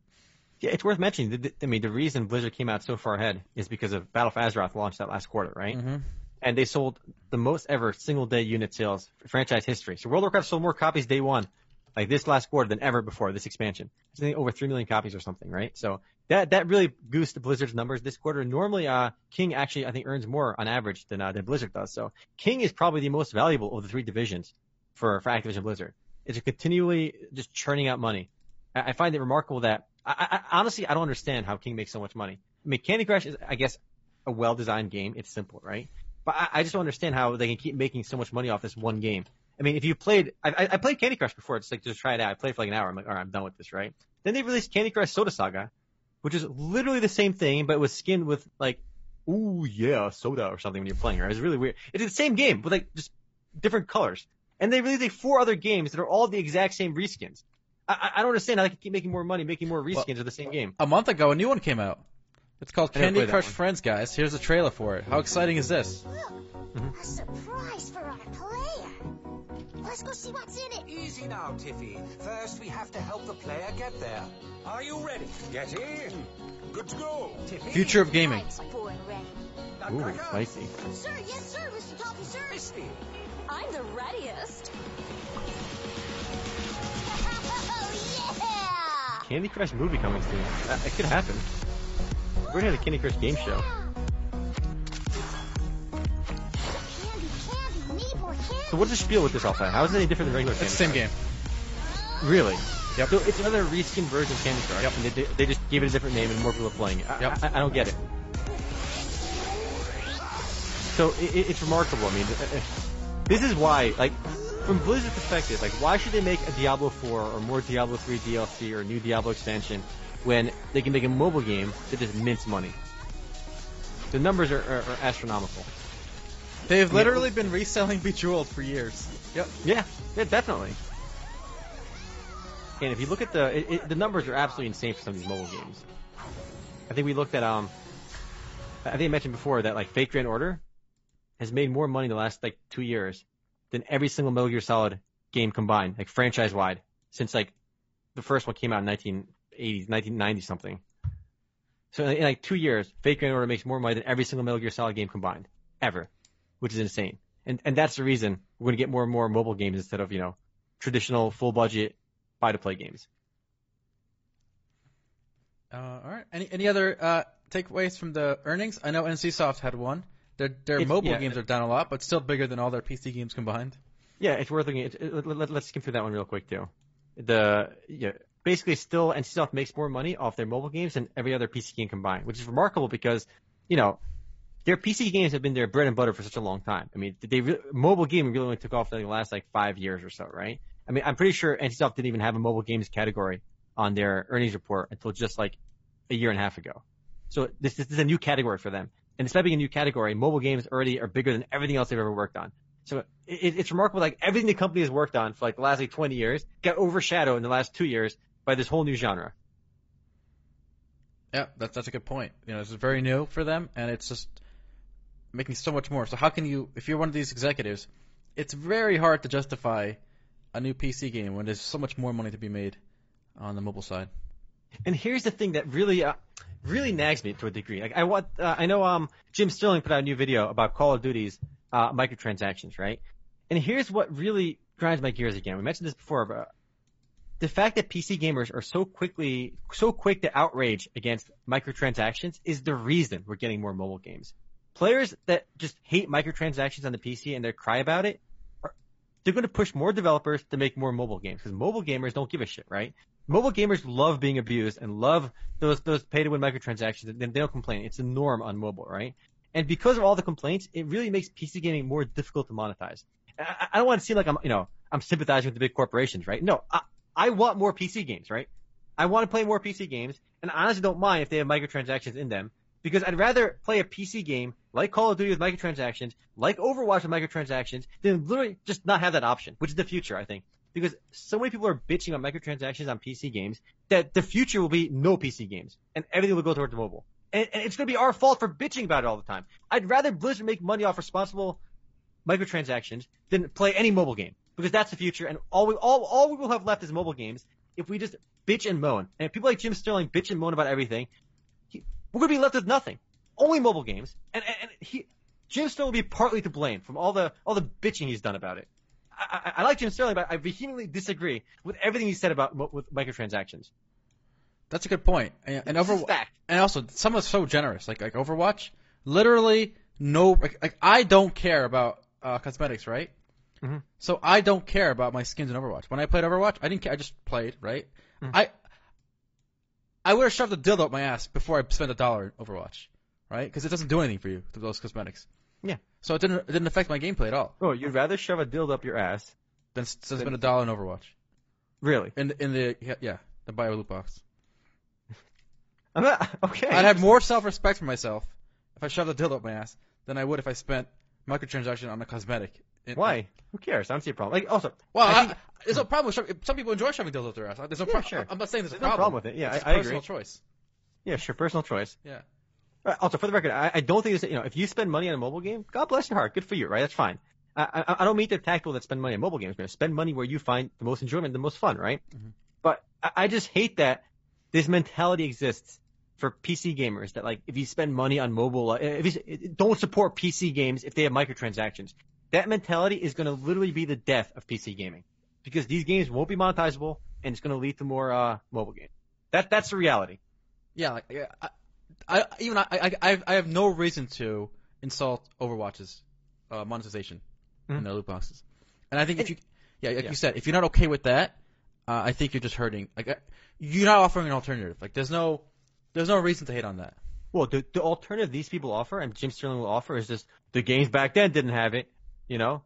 Yeah, it's worth mentioning. The, the, I mean, the reason Blizzard came out so far ahead is because of Battle for Azeroth launched that last quarter, right? Mm-hmm. And they sold the most ever single day unit sales for franchise history. So World of Warcraft sold more copies day one, like this last quarter, than ever before this expansion. I think over three million copies or something, right? So that that really goosed Blizzard's numbers this quarter. Normally, uh, King actually I think earns more on average than uh, than Blizzard does. So King is probably the most valuable of the three divisions for for Activision Blizzard. It's continually just churning out money. I, I find it remarkable that I, I honestly I don't understand how King makes so much money. I mean, Candy Crush is I guess a well-designed game. It's simple, right? But I, I just don't understand how they can keep making so much money off this one game. I mean, if you played, I, I played Candy Crush before. It's like just try it out. I played for like an hour. I'm like, all right, I'm done with this, right? Then they released Candy Crush Soda Saga, which is literally the same thing, but it was skinned with like, ooh yeah, soda or something when you're playing. Right? It's really weird. It's the same game with like just different colors. And they released like four other games that are all the exact same reskins. I, I don't understand how they can keep making more money, making more reskins well, of the same game. A month ago, a new one came out. It's called Candy Crush Friends, guys. Here's a trailer for it. How exciting is this? Look, a surprise for our player. Let's go see what's in it. Easy now, Tiffy. First, we have to help the player get there. Are you ready? Get in. Good to go, Tiffy. Future of gaming. Ooh, spicy. Sir, yes, sir, Mister Toffee, sir. Misty. I'm the readiest. Oh, yeah! Candy Crush movie coming soon. Uh, it could happen. We're gonna have a Candy Crush game yeah. show. Candy, candy, need more candy. So what's the spiel with this all time? How is it any different than regular Candy It's the same Crush? Game. Really? Yep. So it's another reskin version of Candy Crush. Yep. And they, they just gave it a different name and more people are playing it. I, yep. I, I don't get it. So it, it, it's remarkable. I mean, this is why, like, from Blizzard's perspective, like, why should they make a Diablo four or more Diablo three D L C or a new Diablo expansion when they can make a mobile game that just mints money? The numbers are, are, are astronomical. They've literally yeah. been reselling Bejeweled for years. Yep. Yeah, yeah, definitely. And if you look at the, it, it, the numbers are absolutely insane for some of these mobile games. I think we looked at, um, I think I mentioned before that, like, Fate Grand Order has made more money in the last, like, two years than every single Metal Gear Solid game combined, like, franchise-wide, since, like, the first one came out in nineteen eighties, nineteen ninety-something. So in, like, two years, Fate Grand Order makes more money than every single Metal Gear Solid game combined, ever, which is insane. And and that's the reason we're going to get more and more mobile games instead of, you know, traditional, full-budget, buy-to-play games. Uh, all right. Any any other uh, takeaways from the earnings? I know NCsoft had one. Their, their mobile yeah, games are down a lot, but still bigger than all their P C games combined. Yeah, it's worth looking at. It, it, let, let's skim through that one real quick, too. The yeah, Basically, still, NCsoft makes more money off their mobile games than every other P C game combined, which is remarkable because, you know, their P C games have been their bread and butter for such a long time. I mean, they re- mobile game really only took off in the last, like, five years or so, right? I mean, I'm pretty sure NCsoft didn't even have a mobile games category on their earnings report until just, like, a year and a half ago. So this, this is a new category for them. And despite being a new category, mobile games already are bigger than everything else they've ever worked on. So it, it's remarkable, like, everything the company has worked on for, like, the last, like, twenty years got overshadowed in the last two years by this whole new genre. Yeah, that's, that's a good point. You know, this is very new for them, and it's just making so much more. So how can you, if you're one of these executives, it's very hard to justify a new P C game when there's so much more money to be made on the mobile side. And here's the thing that really uh, really nags me to a degree. Like I want, uh, I know um, Jim Sterling put out a new video about Call of Duty's uh, microtransactions, right? And here's what really grinds my gears again. We mentioned this before, but the fact that P C gamers are so quickly, so quick to outrage against microtransactions is the reason we're getting more mobile games. Players that just hate microtransactions on the P C and they cry about it, are, they're going to push more developers to make more mobile games because mobile gamers don't give a shit, right? Mobile gamers love being abused and love those those pay-to-win microtransactions, and they don't complain. It's the norm on mobile, right? And because of all the complaints, it really makes P C gaming more difficult to monetize. I, I don't want to seem like I'm, you know, I'm sympathizing with the big corporations, right? No, I, I want more P C games, right? I want to play more P C games, and I honestly don't mind if they have microtransactions in them because I'd rather play a P C game like Call of Duty with microtransactions, like Overwatch with microtransactions, than literally just not have that option, which is the future, I think. Because so many people are bitching on microtransactions on P C games that the future will be no P C games and everything will go towards mobile. And, and it's going to be our fault for bitching about it all the time. I'd rather Blizzard make money off responsible microtransactions than play any mobile game because that's the future. And all we all all we will have left is mobile games if we just bitch and moan. And if people like Jim Sterling bitch and moan about everything, he, we're going to be left with nothing. Only mobile games. And, and, and he, Jim Sterling will be partly to blame from all the all the bitching he's done about it. I, I like Jim Sterling, but I vehemently disagree with everything he said about with microtransactions. That's a good point. And, and Overwatch, and also someone's so generous, like like Overwatch. Literally, no. Like, like I don't care about uh, cosmetics, right? Mm-hmm. So I don't care about my skins in Overwatch. When I played Overwatch, I didn't care. I just played, right? Mm-hmm. I I would have shoved a dildo up my ass before I spent a dollar in Overwatch, right? Because it doesn't do anything for you, those cosmetics. Yeah. So it didn't it didn't affect my gameplay at all. Oh, you'd rather shove a dildo up your ass than spend than... a dollar in Overwatch. Really? In in the yeah the bio loot box. I'm not okay. I'd have more self respect for myself if I shoved a dildo up my ass than I would if I spent microtransaction on a cosmetic. It, Why? I, Who cares? I don't see a problem. Like also, well, I I, think... there's no problem. With some people enjoy shoving dildo up their ass. There's no yeah, pro- sure. I'm not saying there's, there's a problem. No problem with it. Yeah, it's I, a personal I agree. Choice. Yeah, sure, personal choice. Yeah. Also, for the record, I, I don't think it's, you know, if you spend money on a mobile game, God bless your heart, good for you, right? That's fine. I, I, I don't mean to attack people that spend money on mobile games, man. Spend money where you find the most enjoyment, the most fun, right? Mm-hmm. But I, I just hate that this mentality exists for P C gamers that, like, if you spend money on mobile, if you don't support P C games if they have microtransactions. That mentality is going to literally be the death of P C gaming because these games won't be monetizable and it's going to lead to more uh, mobile games. That that's the reality. Yeah, like, yeah I, I even I, I I have no reason to insult Overwatch's uh, monetization mm-hmm. in their loot boxes, and I think if you yeah like yeah. you said if you're not okay with that, uh, I think you're just hurting. Like you're not offering an alternative. Like there's no there's no reason to hate on that. Well, the the alternative these people offer and Jim Sterling will offer is just the games back then didn't have it. You know,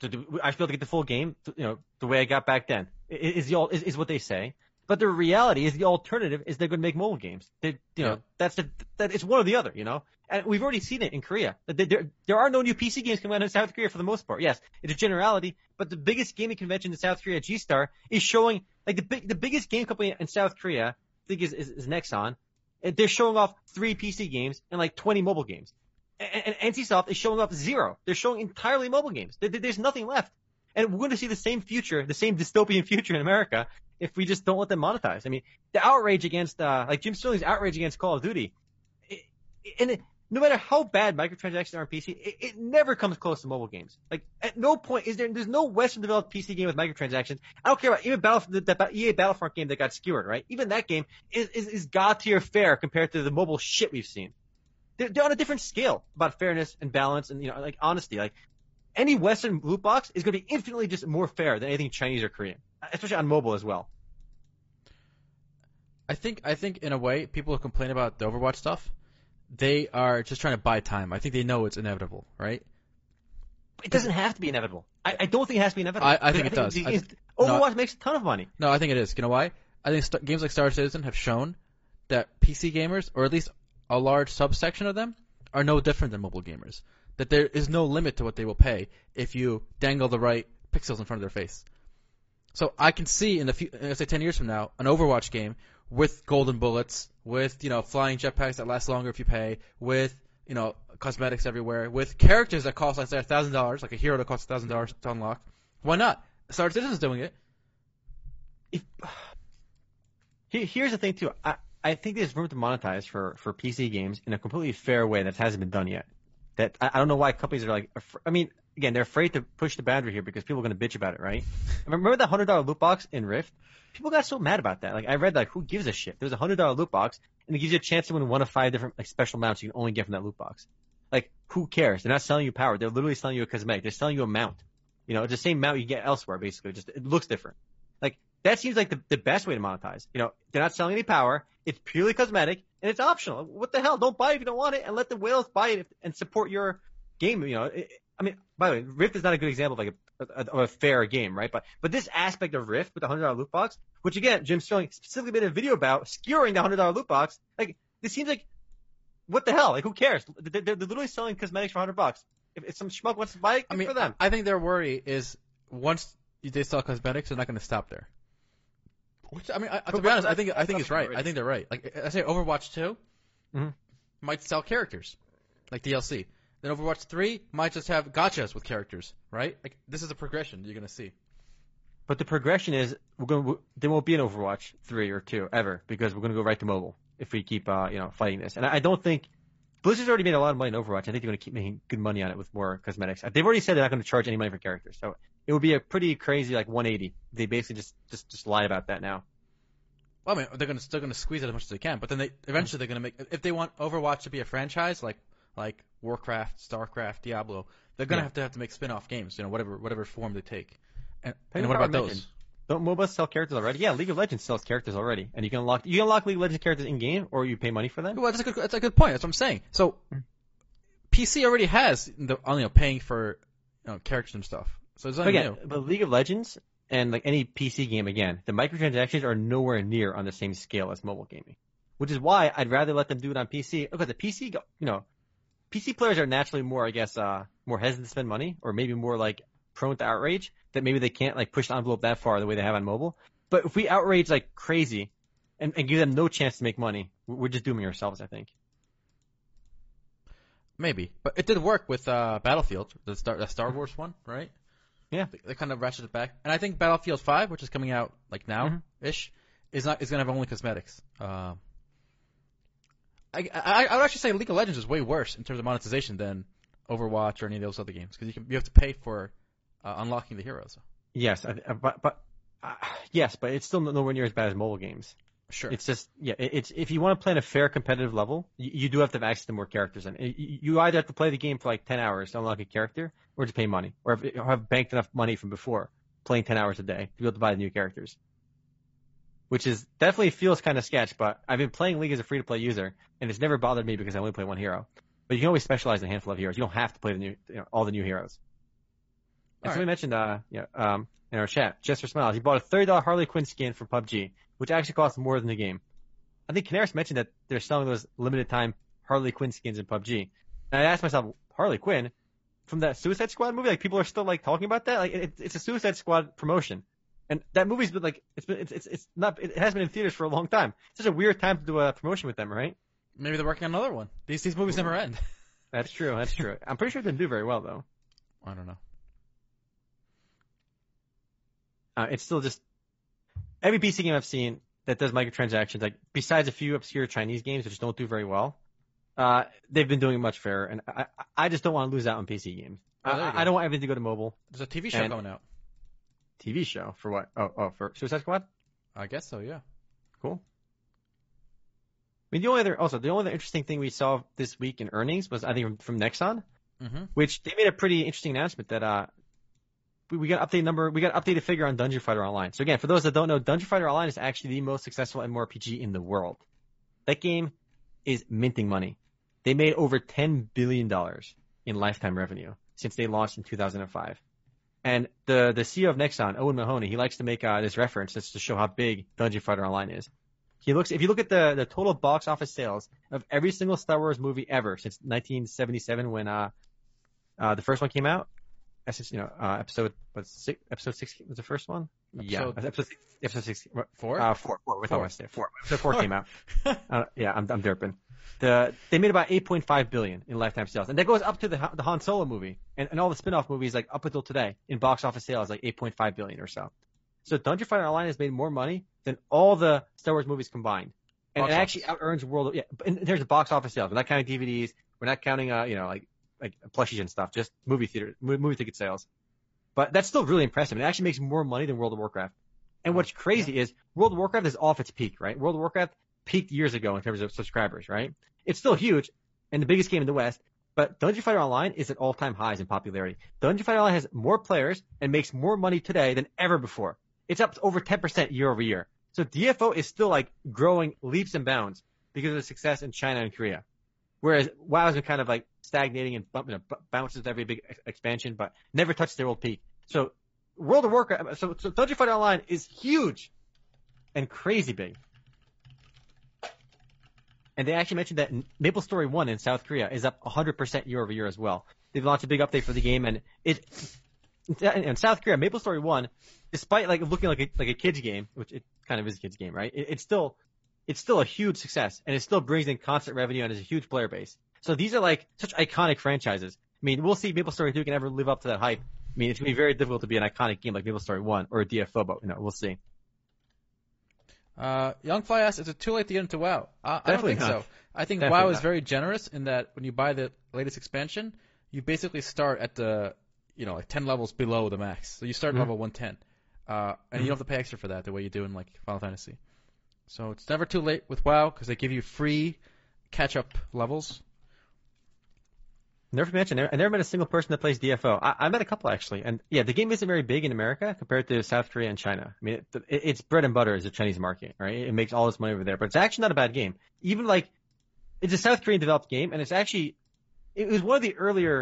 to do, I should be able to get the full game, you know, the way I got back then is the is, is what they say. But the reality is the alternative is they're going to make mobile games. They, you yeah. know, that's the, that it's one or the other. You know, and we've already seen it in Korea. There there are no new P C games coming out in South Korea for the most part. Yes, it's a generality, but the biggest gaming convention in South Korea, G-Star, is showing like the big the biggest game company in South Korea, I think is is, is Nexon, and they're showing off three P C games and like twenty mobile games. And NCsoft is showing up zero. They're showing entirely mobile games. There's nothing left. And we're going to see the same future, the same dystopian future in America if we just don't let them monetize. I mean, the outrage against, uh, like Jim Sterling's outrage against Call of Duty, it, and it, no matter how bad microtransactions are on P C, it, it never comes close to mobile games. Like, at no point is there, there's no Western-developed P C game with microtransactions. I don't care about even Battlefront, the, the E A Battlefront game that got skewered, right? Even that game is, is, is god-tier fair compared to the mobile shit we've seen. They're on a different scale about fairness and balance and, you know, like honesty. Like any Western loot box is going to be infinitely just more fair than anything Chinese or Korean, especially on mobile as well. I think I think in a way people who complain about the Overwatch stuff, they are just trying to buy time. I think they know it's inevitable, right? It doesn't have to be inevitable. I, I don't think it has to be inevitable. I, I think I it think does. These, I th- Overwatch no, makes a ton of money. No, I think it is. You know why? I think st- games like Star Citizen have shown that P C gamers, or at least a large subsection of them, are no different than mobile gamers. That there is no limit to what they will pay if you dangle the right pixels in front of their face. So I can see in the few, say ten years from now, an Overwatch game with golden bullets, with, you know, flying jetpacks that last longer if you pay, with, you know, cosmetics everywhere, with characters that cost like a thousand dollars, like a hero that costs a thousand dollars to unlock. Why not? Star Citizen's doing it. If, here's the thing too. I, I think there's room to monetize for, for P C games in a completely fair way that hasn't been done yet. That I, I don't know why companies are like – I mean, again, they're afraid to push the boundary here because people are going to bitch about it, right? Remember that one hundred dollars loot box in Rift? People got so mad about that. Like I read, like, who gives a shit? There's a one hundred dollars loot box, and it gives you a chance to win one of five different like special mounts you can only get from that loot box. Like, who cares? They're not selling you power. They're literally selling you a cosmetic. They're selling you a mount. You know, it's the same mount you get elsewhere basically. Just it looks different. Like, that seems like the, the best way to monetize. You know, they're not selling any power. It's purely cosmetic, and it's optional. What the hell? Don't buy it if you don't want it, and let the whales buy it if, and support your game. You know, it, I mean, by the way, Rift is not a good example of like a, a, a fair game, right? But but this aspect of Rift with the one hundred dollars loot box, which again, Jim Sterling specifically made a video about skewering the one hundred dollars loot box. Like, this seems like, what the hell? Like, who cares? They're, they're literally selling cosmetics for one hundred bucks. If, if some schmuck wants to buy it, good I mean, for them. I think their worry is once they sell cosmetics, they're not going to stop there. Which, I mean, I, to be honest, I think I think it's right. I think they're right. Like I say, Overwatch two mm-hmm. might sell characters, like D L C. Then Overwatch three might just have gachas with characters, right? Like this is a progression you're gonna see. But the progression is we're gonna there won't be an Overwatch three or two ever because we're gonna go right to mobile if we keep uh, you know fighting this. And I don't think Blizzard's already made a lot of money in Overwatch. I think they're gonna keep making good money on it with more cosmetics. They've already said they're not gonna charge any money for characters, so. It would be a pretty crazy like one eighty. They basically just, just, just lie about that now. Well, I mean, they're gonna still gonna squeeze it as much as they can, but then they eventually they're gonna make if they want Overwatch to be a franchise like like Warcraft, Starcraft, Diablo, they're gonna yeah. have to have to make spin-off games, you know, whatever whatever form they take. And, and what about those? Don't MOBAs sell characters already? Yeah, League of Legends sells characters already, and you can unlock you can unlock League of Legends characters in game, or you pay money for them. Well, that's a good that's a good point. That's what I'm saying. So, P C already has the you know paying for you know, characters and stuff. So but again, new. But League of Legends and like any P C game, again, the microtransactions are nowhere near on the same scale as mobile gaming, which is why I'd rather let them do it on P C. Because the P C, you know, P C players are naturally more, I guess, uh, more hesitant to spend money, or maybe more like prone to outrage that maybe they can't like push the envelope that far the way they have on mobile. But if we outrage like crazy and, and give them no chance to make money, we're just dooming ourselves, I think. Maybe. But it did work with uh, Battlefield, the Star, the Star Wars one, right? Yeah. They, they kind of ratcheted it back. And I think Battlefield five, which is coming out like now-ish, mm-hmm. is not is going to have only cosmetics. Uh, I, I I would actually say League of Legends is way worse in terms of monetization than Overwatch or any of those other games. Because you, you have to pay for uh, unlocking the heroes. Yes, I, I, but... but Uh, yes, but it's still nowhere near as bad as mobile games. Sure. It's just, yeah, it's if you want to play on a fair competitive level, you, you do have to have access to more characters. And you either have to play the game for like ten hours to unlock a character, or to pay money, or have, or have banked enough money from before, playing ten hours a day to be able to buy the new characters. Which is definitely feels kind of sketch, but I've been playing League as a free-to-play user, and it's never bothered me because I only play one hero. But you can always specialize in a handful of heroes. You don't have to play the new, you know, all the new heroes. And somebody mentioned, uh, you know, um, in our chat, Jester Smiles, he bought a thirty dollars Harley Quinn skin from P U B G, which actually costs more than the game. I think Canaris mentioned that they're selling those limited time Harley Quinn skins in P U B G. And I asked myself, Harley Quinn from that Suicide Squad movie? Like, people are still like talking about that? Like, it, it's a Suicide Squad promotion, and that movie's been like, it's been, it's, it's, it's not, it has been in theaters for a long time. It's such a weird time to do a promotion with them, right? Maybe they're working on another one. These these movies never end. That's true. That's true. I'm pretty sure they didn't do very well though. I don't know. Uh, it's still just every P C game I've seen that does microtransactions, like besides a few obscure Chinese games which don't do very well, uh, they've been doing it much fairer. And I, I just don't want to lose out on P C games. Oh, I, I don't want everything to go to mobile. There's a T V show and coming out. T V show for what? Oh, oh, for Suicide Squad? I guess so. Yeah. Cool. I mean, the only other also the only other interesting thing we saw this week in earnings was I think from, from Nexon, mm-hmm. which they made a pretty interesting announcement that. Uh, We got updated number. We got updated figure on Dungeon Fighter Online. So again, for those that don't know, Dungeon Fighter Online is actually the most successful MMORPG in the world. That game is minting money. They made over ten billion dollars in lifetime revenue since they launched in two thousand five. And the the C E O of Nexon, Owen Mahoney, he likes to make uh, this reference just to show how big Dungeon Fighter Online is. He looks if you look at the the total box office sales of every single Star Wars movie ever since nineteen seventy-seven when uh, uh the first one came out. You know, uh, episode what six? Episode six was the first one. Episode, yeah, episode six, episode six, four, uh, four, four. With four. four. Episode four, four came out. uh, yeah, I'm I'm derping. The they made about eight point five billion in lifetime sales, and that goes up to the the Han Solo movie and, and all the spin-off movies like up until today in box office sales like eight point five billion or so. So Dungeon Fighter Online has made more money than all the Star Wars movies combined, and box it actually out earns World. Of, yeah, and there's the box office sales. We're not counting D V Ds. We're not counting uh you know like. like plushies and stuff, just movie theater, movie ticket sales. But that's still really impressive. It actually makes more money than World of Warcraft. And what's crazy yeah. is World of Warcraft is off its peak, right? World of Warcraft peaked years ago in terms of subscribers, right? It's still huge and the biggest game in the West, but Dungeon Fighter Online is at all-time highs in popularity. Dungeon Fighter Online has more players and makes more money today than ever before. It's up over ten percent year over year. So D F O is still like growing leaps and bounds because of the success in China and Korea. Whereas WoW has been kind of like stagnating and bump, you know, bounces every big ex- expansion, but never touched their old peak. So World of Warcraft, so, so Dungeon Fighter Online is huge and crazy big. And they actually mentioned that MapleStory one in South Korea is up one hundred percent year over year as well. They've launched a big update for the game, and it in South Korea, MapleStory one, despite like looking like a, like a kid's game, which it kind of is a kid's game, right? It, it's still It's still a huge success, and it still brings in constant revenue and is a huge player base. So these are like such iconic franchises. I mean, we'll see MapleStory two can ever live up to that hype. I mean, it's going to be very difficult to be an iconic game like MapleStory one or a D F O, but you know, we'll see. Uh, Youngfly asks, is it too late to get into WoW? I, I don't think not. so. I think Definitely WoW is not. very generous in that when you buy the latest expansion, you basically start at the, you know, like ten levels below the max. So you start mm-hmm. at level one ten, uh, and mm-hmm. you don't have to pay extra for that the way you do in like Final Fantasy. So it's never too late with WoW because they give you free catch-up levels. Never mentioned. I never met a single person that plays D F O. I, I met a couple actually, and yeah, the game isn't very big in America compared to South Korea and China. I mean, it, it, it's bread and butter is the Chinese market, right? It makes all this money over there, but it's actually not a bad game. Even like it's a South Korean developed game, and it's actually it was one of the earlier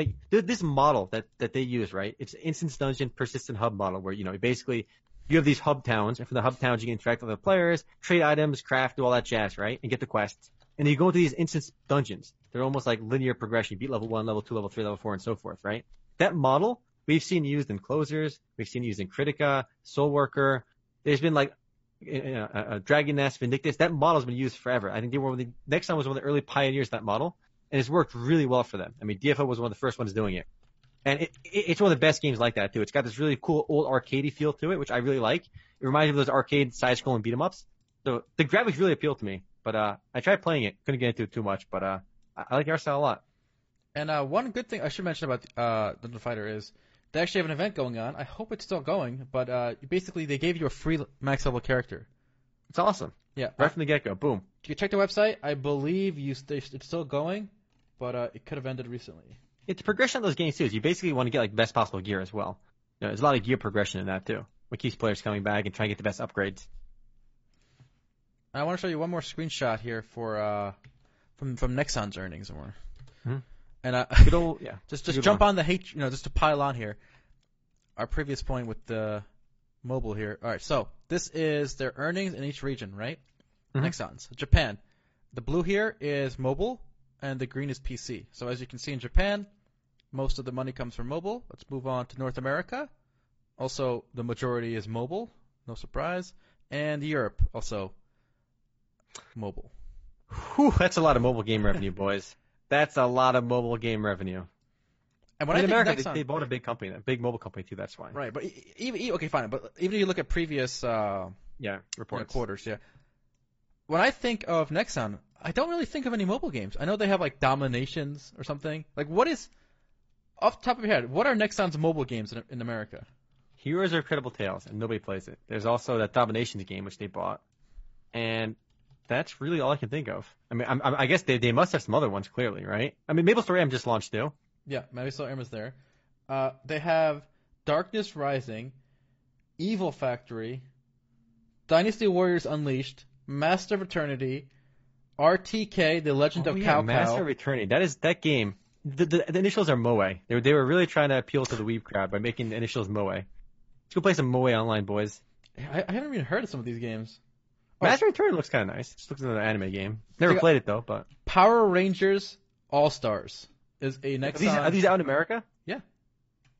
like this model that that they use, right? It's instance dungeon persistent hub model where you know it basically. You have these hub towns, and from the hub towns you can interact with other players, trade items, craft, do all that jazz, right? And get the quests. And then you go into these instance dungeons. They're almost like linear progression. You beat level one, level two, level three, level four, and so forth, right? That model, we've seen used in Closers, we've seen used in Critica, Soulworker. There's been like you know, a, a Dragon Nest, Vindictus. That model's been used forever. I think they were one of the, Nexon was one of the early pioneers of that model. and it's worked really well for them. I mean, D F O was one of the first ones doing it. And it, it, it's one of the best games like that, too. It's got this really cool old arcadey feel to it, which I really like. It reminds me of those arcade side-scrolling beat-em-ups. So the graphics really appealed to me. But uh, I tried playing it. Couldn't get into it too much. But uh, I, I like the art style a lot. And uh, one good thing I should mention about uh, Dungeon Fighter is they actually have an event going on. I hope it's still going. But uh, basically, they gave you a free max-level character. It's awesome. Yeah. Right from the get-go. Boom. You check the website. I believe you st- it's still going. But uh, it could have ended recently. It's the progression of those games, too. Is you basically want to get, like, best possible gear as well. You know, there's a lot of gear progression in that, too. What keeps players coming back and trying to get the best upgrades. I want to show you one more screenshot here for uh, from from Nexon's earnings and more. Mm-hmm. And I good old, yeah, just just good jump one. on the hate, you know, just to pile on here. Our previous point with the mobile here. All right, so this is their earnings in each region, right? Mm-hmm. Nexon's Japan. The blue here is mobile. And the green is P C. So as you can see in Japan, most of the money comes from mobile. Let's move on to North America. Also, the majority is mobile. No surprise. And Europe, also mobile. Whew, that's a lot of mobile game revenue, boys. That's a lot of mobile game revenue. And when in I think America, Nexon, they, they bought a big company, a big mobile company, too. That's why. Right. But even okay, fine. But even if you look at previous uh, yeah, reports. You know, quarters, yeah. When I think of Nexon, I don't really think of any mobile games. I know they have, like, Dominations or something. Like, what is, off the top of your head, what are Nexon's mobile games in, in America? Heroes of Incredible Tales, and nobody plays it. There's also that Dominations game, which they bought. And that's really all I can think of. I mean, I'm, I'm, I guess they, they must have some other ones, clearly, right? I mean, MapleStory one just launched, too. Yeah, MapleStory one is there. Uh, they have Darkness Rising, Evil Factory, Dynasty Warriors Unleashed, Master of Eternity, R T K, The Legend oh, of yeah, Cow Master Cow. Returning. That is that game. The, the, the initials are Moe. They were, they were really trying to appeal to the weeb crowd by making the initials Moe. Let's go play some Moe online, boys. I, I haven't even heard of some of these games. Oh. Master Returning looks kind of nice. Just looks like another anime game. Never so played it though, but Power Rangers All Stars is a Nexon. Are these, are these out in America? Yeah.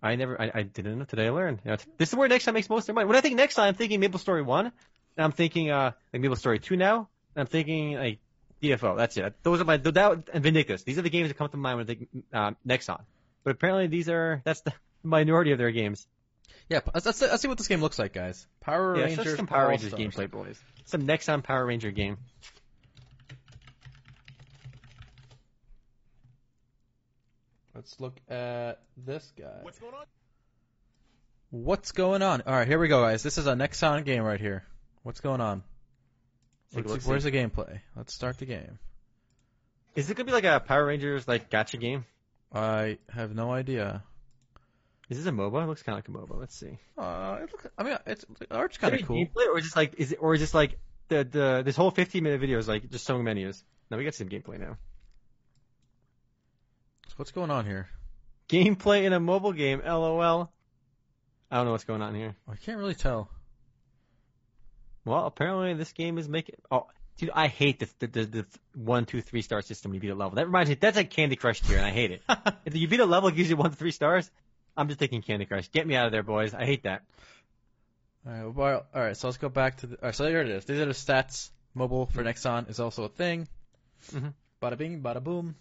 I never. I, I didn't know. Today I learned. You know, this is where Nexon makes most of their money. When I think Nexon, I'm thinking MapleStory one, and I'm thinking uh like MapleStory two now, and I'm thinking like. D F O, that's it. Those are my that, and Vindictus. These are the games that come to mind when they uh, Nexon. But apparently, these are that's the minority of their games. Yeah, let's, let's, let's see what this game looks like, guys. Power yeah, Rangers, some Power Rangers gameplay, boys. Some Nexon Power Ranger game. Let's look at this guy. What's going on? What's going on? All right, here we go, guys. This is a Nexon game right here. What's going on? Let's Let's see, where's the gameplay? Let's start the game. Is it gonna be like a Power Rangers like gacha game? I have no idea. Is this a MOBA? It looks kind of like a MOBA. Let's see. Uh, it looks, I mean, it's art's kind of cool. Gameplay, or just like is it, or just like the the this whole fifteen minute video is like just so many menus. Now we got some gameplay now. So what's going on here? Gameplay in a mobile game. LOL. I don't know what's going on here. I can't really tell. Well, apparently this game is making. Oh, dude, I hate the the, the the one, two, three star system when you beat a level. That reminds me, that's like Candy Crush tier, and I hate it. If you beat a level, it gives you one to three stars. I'm just thinking Candy Crush. Get me out of there, boys. I hate that. All right, well, all right. So let's go back to. The, all right, so here it is. These are the stats. Mobile for Nexon is also a thing. Mm-hmm. Bada bing, bada boom.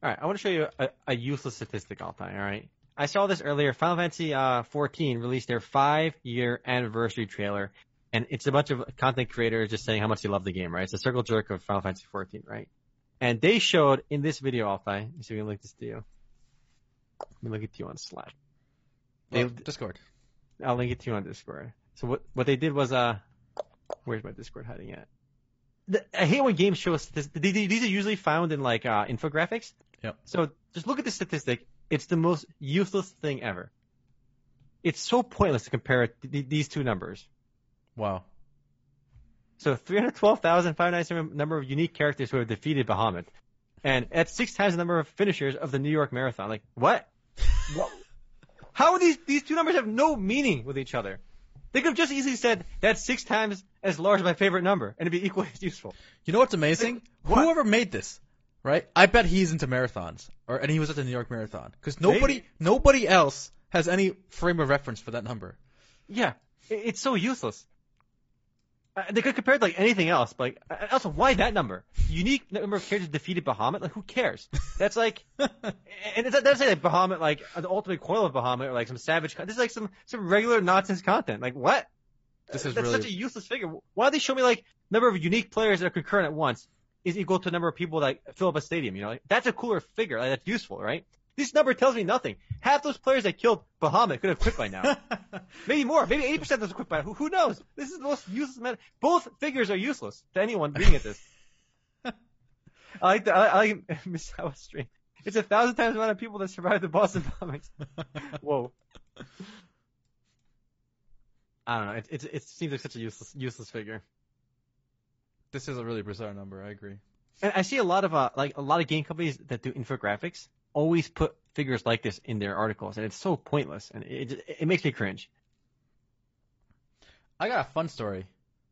All right, I want to show you a, a useless statistic all time. All right, I saw this earlier. Final Fantasy uh, fourteen released their five year anniversary trailer. And it's a bunch of content creators just saying how much they love the game, right? It's a circle jerk of Final Fantasy fourteen, right? And they showed in this video, Altai, so we can link this to you. Let me link it to you on Slack. They, oh, Discord. I'll link it to you on Discord. So what what they did was, uh, where's my Discord hiding at? The, I hate when games show us this. These are usually found in like uh, infographics. Yep. So just look at this statistic. It's the most useless thing ever. It's so pointless to compare th- these two numbers. Wow. So three hundred twelve thousand five hundred ninety-seven number of unique characters who have defeated Bahamut. And that's six times the number of finishers of the New York Marathon. Like, what? what? How are these, these two numbers have no meaning with each other? They could have just easily said, that's six times as large as my favorite number, and it'd be equally as useful. You know what's amazing? Like, whoever what? made this, right? I bet he's into marathons, or and he was at the New York Marathon. Because nobody, Maybe. nobody else has any frame of reference for that number. Yeah. It's so useless. They could compare it to like anything else, but like, also why that number? Unique number of characters defeated Bahamut? Like who cares? That's like, and it's not that's like Bahamut, like the ultimate coil of Bahamut, or like some savage. This is like some some regular nonsense content. Like what? This is that's really... such a useless figure. Why don't they show me like number of unique players that are concurrent at once is equal to the number of people that like, fill up a stadium? You know, like, that's a cooler figure. Like, that's useful, right? This number tells me nothing. Half those players that killed Bahamut could have quit by now. Maybe more. Maybe eighty percent of those quit by now. Who, who knows? This is the most useless meta. Both figures are useless to anyone reading at this. I like the, I, I like Misawa's stream. It's a thousand times the amount of people that survived the Boston bombings. Whoa. I don't know. It, it, it seems like such a useless, useless figure. This is a really bizarre number. I agree. And I see a lot of uh, like a lot of game companies that do infographics always put figures like this in their articles, and it's so pointless, and it it, it makes me cringe. I got a fun story.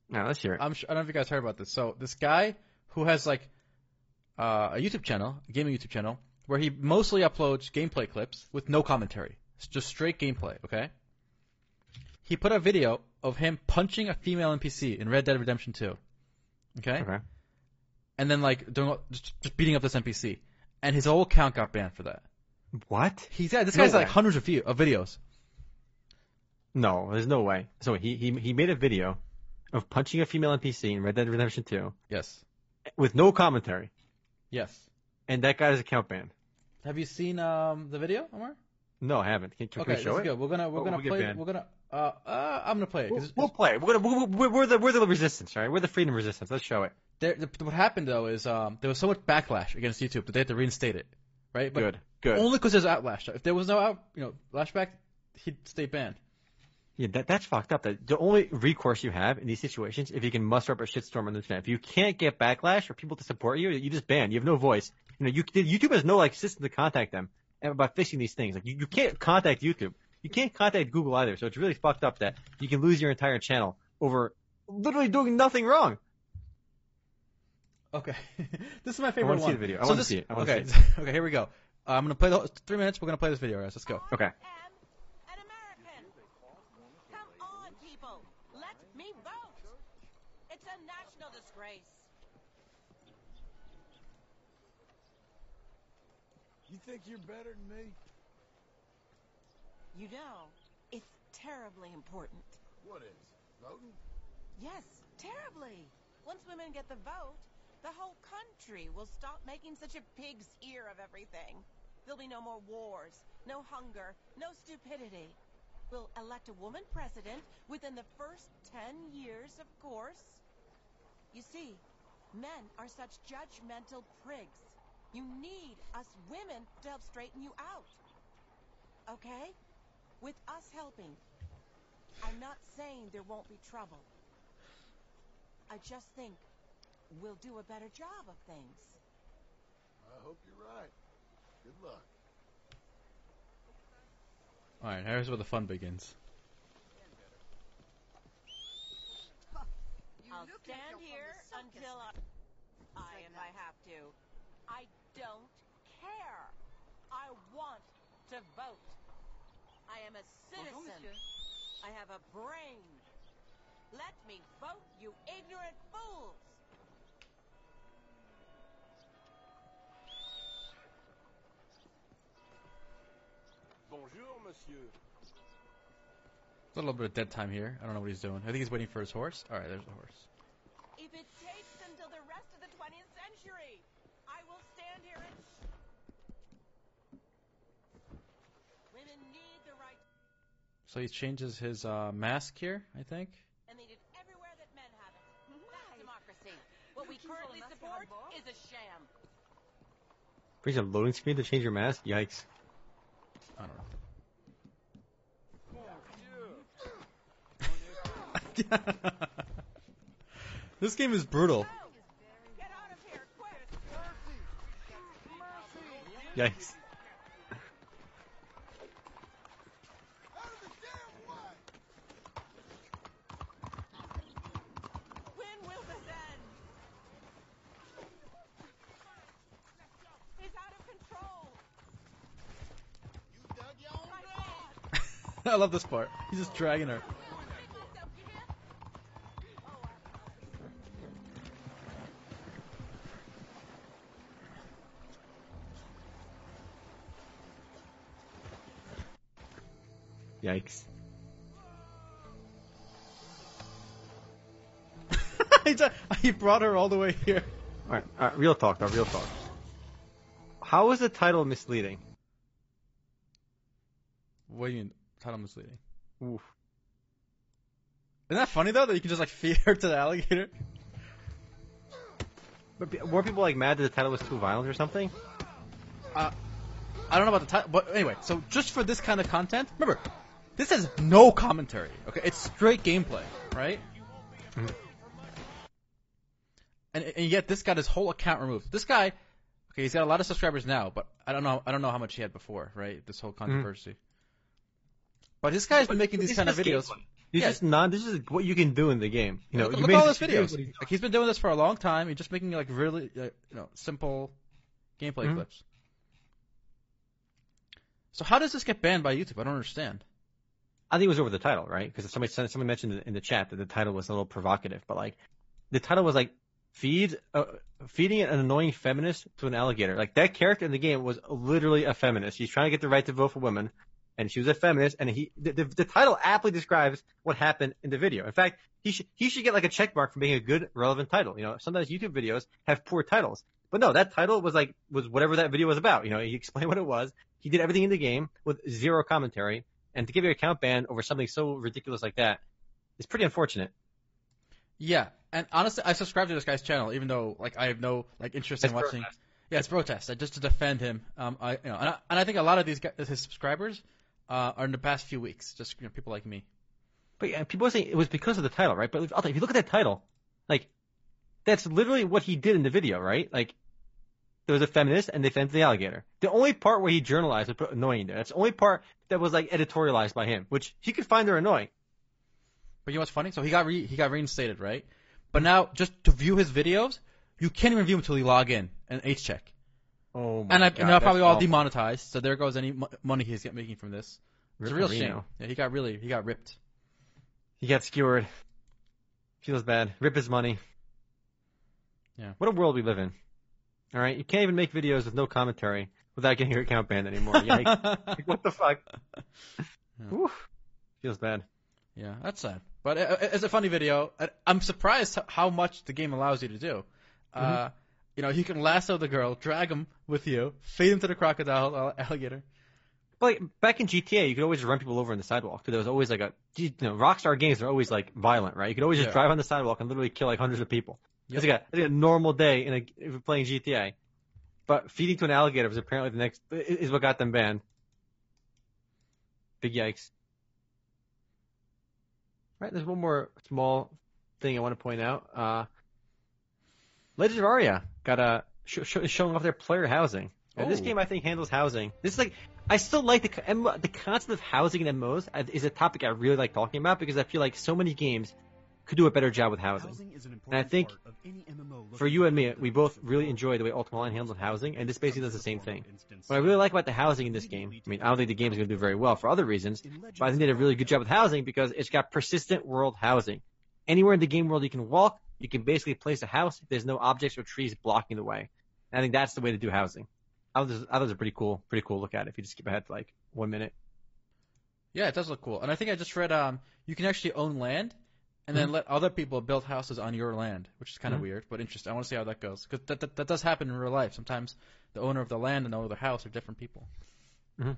No, let's hear it. I'm sure, I don't know if you guys heard about this. So this guy who has like uh, a YouTube channel, a gaming YouTube channel, where he mostly uploads gameplay clips with no commentary. It's just straight gameplay, okay? He put a video of him punching a female N P C in Red Dead Redemption two, okay? Okay. And then like doing just beating up this N P C. And his whole account got banned for that. What? He's yeah, this no guy's way. Like hundreds of, view, of videos. No, there's no way. So he, he he made a video of punching a female N P C in Red Dead Redemption two. Yes. With no commentary. Yes. And that got his account banned. Have you seen um the video, Omar? No, I haven't. Can, can okay, we show it? Good. We're gonna we're oh, gonna we'll play. It. We're gonna uh, uh I'm gonna play it. We'll, it's, we'll it's, play. It. We're gonna we're, we're, we're the we're the resistance, right? We're the freedom resistance. Let's show it. There, the, what happened though is um, there was so much backlash against YouTube that they had to reinstate it, right? But good, good. Only because there's outlash. If there was no out, you know, lashback, he'd stay banned. Yeah, that that's fucked up. That the only recourse you have in these situations, if you can muster up a shitstorm on the internet, if you can't get backlash or people to support you, you just ban. You have no voice. You know, you YouTube has no like system to contact them about fixing these things. Like you, you can't contact YouTube. You can't contact Google either. So it's really fucked up that you can lose your entire channel over literally doing nothing wrong. Okay, this is my favorite I want to one. See the video. I so want this, to see it. I want okay, to see it. Okay, here we go. Uh, I'm gonna play the three minutes. We're gonna play this video, guys. Let's go. Okay. I am an American. Come on, people, let me vote. It's a national disgrace. You think you're better than me? You know, it's terribly important. What is voting? Yes, terribly. Once women get the vote, the whole country will stop making such a pig's ear of everything. There'll be no more wars, no hunger, no stupidity. We'll elect a woman president within the first ten years, of course. You see, men are such judgmental prigs. You need us women to help straighten you out. Okay? With us helping, I'm not saying there won't be trouble. I just think we'll do a better job of things. I hope you're right. Good luck. All right, here's where the fun begins. I'll stand here until I, I and I have to. I don't care. I want to vote. I am a citizen. I have a brain. Let me vote, you ignorant fools! Bonjour, monsieur. A little bit of dead time here. I don't know what he's doing. I think he's waiting for his horse. Alright, there's the horse. If it takes until the rest of the twentieth century, I will stand here and... Women need the right... So he changes his uh, mask here, I think. What we currently support is a sham. There's a loading screen to change your mask? Yikes. I don't know. This game is brutal. Get out of here, quick. Yikes. I love this part. He's just dragging her. Yikes. He brought her all the way here. Alright, all right, real talk though, real talk. How is the title misleading? What do you mean, title misleading? Oof. Isn't that funny though, that you can just like feed her to the alligator? But weren't people like mad that the title was too violent or something? Uh, I don't know about the title, but anyway, so just for this kind of content, remember, this has no commentary, okay? It's straight gameplay, right? Mm-hmm. And, and yet this got his whole account removed. This guy, okay, he's got a lot of subscribers now, but I don't know, I don't know how much he had before, right? This whole controversy. Mm-hmm. But this guy's been making these kind of videos. This yeah. is not. This is what you can do in the game. You know, look, you look at all his videos. Like, he's been doing this for a long time. He's just making like really, uh, you know, simple gameplay mm-hmm. clips. So how does this get banned by YouTube? I don't understand. I think it was over the title, right? Because somebody somebody mentioned in the chat that the title was a little provocative, but like, the title was like, feed uh, feeding an annoying feminist to an alligator. Like, that character in the game was literally a feminist. She's trying to get the right to vote for women. And she was a feminist, and he the, the, the title aptly describes what happened in the video. In fact, he should he should get like a check mark for being a good, relevant title. You know, sometimes YouTube videos have poor titles, but no, that title was like was whatever that video was about. You know, he explained what it was. He did everything in the game with zero commentary, and to give your account ban over something so ridiculous like that is pretty unfortunate. Yeah, and honestly, I subscribe to this guy's channel, even though like I have no like interest in watching. Yeah, it's protest. I just to defend him. Um, I you know, and I, and I think a lot of these guys, his subscribers. Uh, or in the past few weeks, just you know, people like me. But yeah, people are saying it was because of the title, right? But if, if you look at that title, like, that's literally what he did in the video, right? Like, there was a feminist and they fed the alligator. The only part where he journalized was put annoying there. That's the only part that was like editorialized by him, which he could find her annoying. But you know what's funny? So he got re- he got reinstated, right? But now, just to view his videos, you can't even view him until you log in and H-check. Oh my and I, God, and they're probably all awful. Demonetized, so there goes any mo- money he's get making from this. It's Rip a real Reno. Shame. Yeah, he got really, he got ripped. He got skewered. Feels bad. Rip his money. Yeah. What a world we live in. All right, you can't even make videos with no commentary without getting your account banned anymore. Yikes. Like, what the fuck? Yeah. Oof. Feels bad. Yeah, that's sad. But it's a funny video. I'm surprised how much the game allows you to do. Mm-hmm. Uh, You know, you can lasso the girl, drag him with you, fade him to the crocodile, alligator. But like, back in G T A, you could always run people over on the sidewalk. Because there was always like a, you know, Rockstar games are always like violent, right? You could always yeah. just drive on the sidewalk and literally kill like hundreds of people. Yep. It's like a, like a normal day in a, if you're playing G T A. But feeding to an alligator was apparently the next, is what got them banned. Big yikes. Right, there's one more small thing I want to point out. Uh, Legend of Aria got a sh- sh- showing off their player housing. Now, this game, I think, handles housing. This is like I still like the M- the concept of housing in M M Os is a topic I really like talking about because I feel like so many games could do a better job with housing. housing is an and I think for you and me, we both really enjoy the way Ultima Online handles housing, and this basically does the same thing. What I really like about the housing in this game, I mean, I don't think the game is going to do very well for other reasons, but I think they did a really good job with housing because it's got persistent world housing. Anywhere in the game world you can walk, you can basically place a house if there's no objects or trees blocking the way. And I think that's the way to do housing. I thought it was a pretty cool, pretty cool look at it if you just skip ahead like one minute. Yeah, it does look cool. And I think I just read um, you can actually own land and mm-hmm. then let other people build houses on your land, which is kind of mm-hmm. weird but interesting. I want to see how that goes because that, that, that does happen in real life. Sometimes the owner of the land and the owner of the house are different people. Mm-hmm.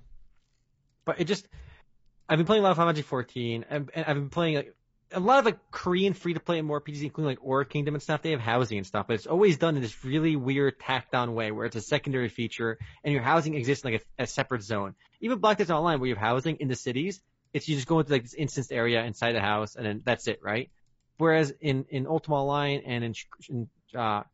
But it just – I've been playing a lot of Final Fantasy fourteen and, and I've been playing like, – a lot of like Korean free-to-play M M O R P Gs, including like Aura Kingdom and stuff, they have housing and stuff, but it's always done in this really weird tacked-on way where it's a secondary feature and your housing exists in like a, a separate zone. Even Black Desert Online, where you have housing in the cities, it's you just go into like this instanced area inside the house and then that's it, right? Whereas in, in Ultima Online and in in, uh,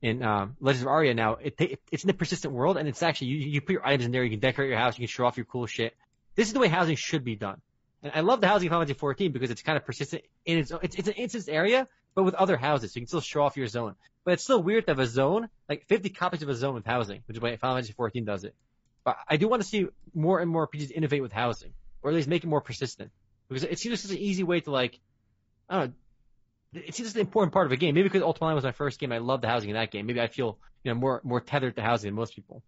in uh, Legends of Aria now, it, it it's in the persistent world and it's actually you, you put your items in there, you can decorate your house, you can show off your cool shit. This is the way housing should be done. And I love the housing in Final Fantasy fourteen because it's kind of persistent in its own, it's, it's an instance area, but with other houses, so you can still show off your zone. But it's still weird to have a zone, like fifty copies of a zone with housing, which is why Final Fantasy fourteen does it. But I do want to see more and more R P Gs innovate with housing, or at least make it more persistent. Because it seems such an easy way to like, I don't know, it seems an important part of a game. Maybe because Ultima Online was my first game, I love the housing in that game. Maybe I feel, you know, more, more tethered to housing than most people.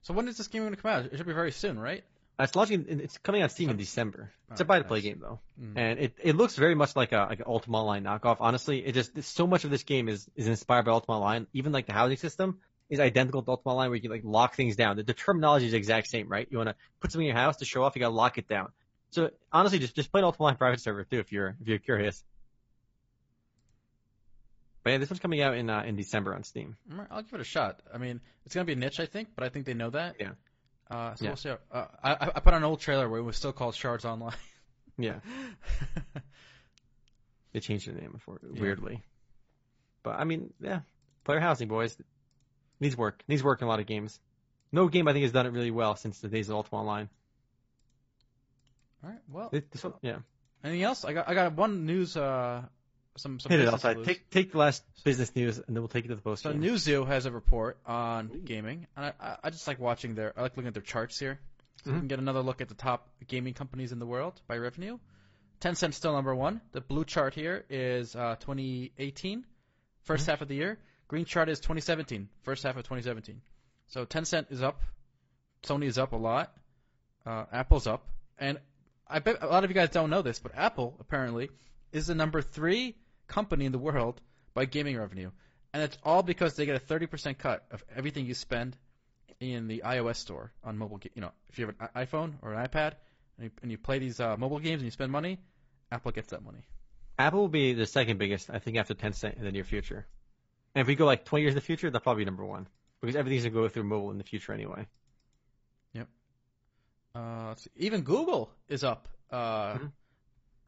So when is this game going to come out? It should be very soon, right? It's launching. It's coming on Steam in December. Oh, it's a buy-to-play nice. game though, mm. and it, it looks very much like a like an Ultima Online knockoff. Honestly, it just so much of this game is, is inspired by Ultima Online. Even like the housing system is identical to Ultima Online, where you can like lock things down. The, the terminology is the exact same, right? You want to put something in your house to show off, you got to lock it down. So honestly, just just play an Ultima Online private server too if you're if you're curious. But yeah, this one's coming out in uh, in December on Steam. I'll give it a shot. I mean, it's gonna be a niche, I think, but I think they know that. Yeah. Uh, so yeah. we'll see. How, uh, I I put on an old trailer where it was still called Shards Online. Yeah. They changed the name for it, weirdly. Yeah. But I mean, yeah, player housing, boys, needs work. Needs work in a lot of games. No game I think has done it really well since the days of Ultima Online. All right. Well. It, this one, yeah. Anything else? I got I got one news. Uh, some some. Hit it outside. Take take the last business news, and then we'll take it to the post. So NewZoo has a report on Ooh. gaming, and I, I just like watching their. I like looking at their charts here. So mm-hmm. we can get another look at the top gaming companies in the world by revenue. Tencent's still number one. The blue chart here is uh, twenty eighteen, first mm-hmm. half of the year. Green chart is twenty seventeen, first half of twenty seventeen. So Tencent is up. Sony is up a lot. Uh, Apple's up, and I bet a lot of you guys don't know this, but Apple apparently is the number three company in the world by gaming revenue. And it's all because they get a thirty percent cut of everything you spend in the iOS store on mobile games. You know, if you have an iPhone or an iPad and you, and you play these uh, mobile games and you spend money, Apple gets that money. Apple will be the second biggest, I think, after Tencent in the near future. And if we go like twenty years in the future, that'll probably be number one. Because everything's going to go through mobile in the future anyway. Yep. Uh, let's see. Even Google is up. Uh, mm-hmm.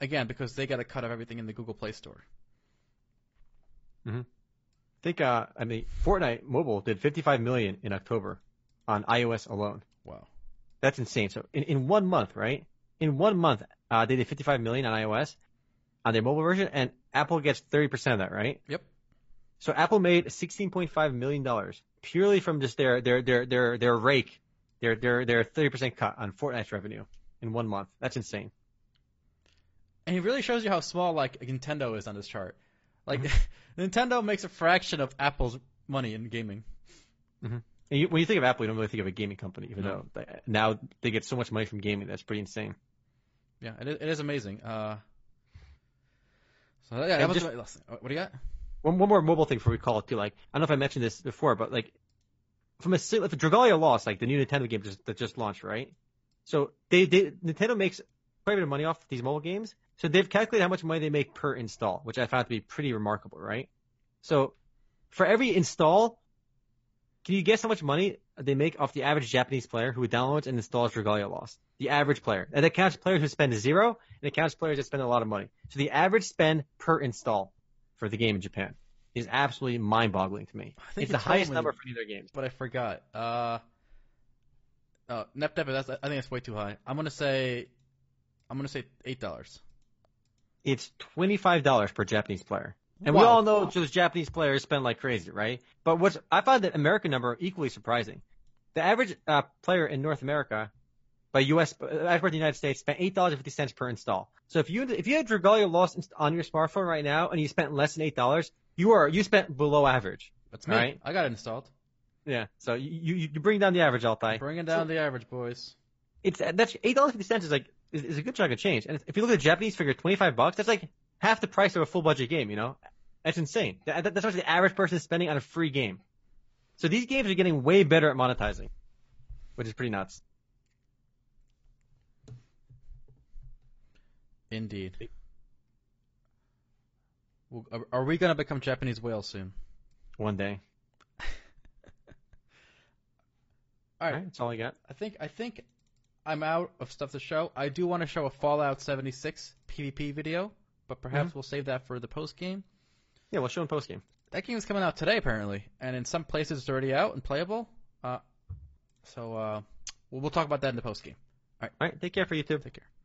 Again, because they got a cut of everything in the Google Play Store. Mm-hmm. I think, uh, I mean, Fortnite Mobile did fifty-five million dollars in October on iOS alone. Wow. That's insane. So in, in one month, right? In one month, uh, they did fifty-five million dollars on iOS on their mobile version, and Apple gets thirty percent of that, right? Yep. So Apple made sixteen point five million dollars purely from just their their their their their rake, their their their thirty percent cut on Fortnite's revenue in one month. That's insane. And it really shows you how small, like, Nintendo is on this chart. Like, mm-hmm. Nintendo makes a fraction of Apple's money in gaming. Mm-hmm. And you, when you think of Apple, you don't really think of a gaming company, even no. though they, now they get so much money from gaming. That's pretty insane. Yeah, it is, it is amazing. Uh, so, yeah, that was just, what, what do you got? One, one more mobile thing before we call it, too. Like, I don't know if I mentioned this before, but, like, from a, if Dragalia Lost, like, the new Nintendo game just, that just launched, right? So, they, they Nintendo makes quite a bit of money off these mobile games. So they've calculated how much money they make per install, which I found to be pretty remarkable, right? So for every install, can you guess how much money they make off the average Japanese player who downloads and installs Dragalia Lost? The average player. And it counts players who spend zero, and it counts players that spend a lot of money. So the average spend per install for the game in Japan is absolutely mind-boggling to me. I think it's the highest me, number for either game. But I forgot. Uh, uh, NepDep, that's, I think that's way too high. I'm going to say I'm going to say eight dollars. It's twenty-five dollars per Japanese player. And wow. we all know wow. those Japanese players spend like crazy, right? But what's, I found that American number equally surprising. The average uh, player in North America, by U S, as per the United States, spent eight dollars and fifty cents per install. So if you if you had Dragalia Lost on your smartphone right now and you spent less than eight dollars, you are you spent below average. That's me. Right? I got it installed. Yeah. So you, you, you bring down the average, Altai. Bringing down so, the average, boys. It's that's eight dollars and fifty cents is like is, is a good chunk of change. And if you look at the Japanese figure, twenty-five bucks, that's like half the price of a full budget game, you know? That's insane. That, that's what the average person is spending on a free game. So these games are getting way better at monetizing, which is pretty nuts. Indeed. Are we going to become Japanese whales soon? One day. All right. All right. That's all I got. I think, I think... I'm out of stuff to show. I do want to show a Fallout seventy-six PvP video, but perhaps mm-hmm. we'll save that for the post-game. Yeah, we'll show in post-game. That game is coming out today, apparently, and in some places it's already out and playable. Uh, so uh, we'll, we'll talk about that in the post-game. All right. All right. Take care for you, too. Take care.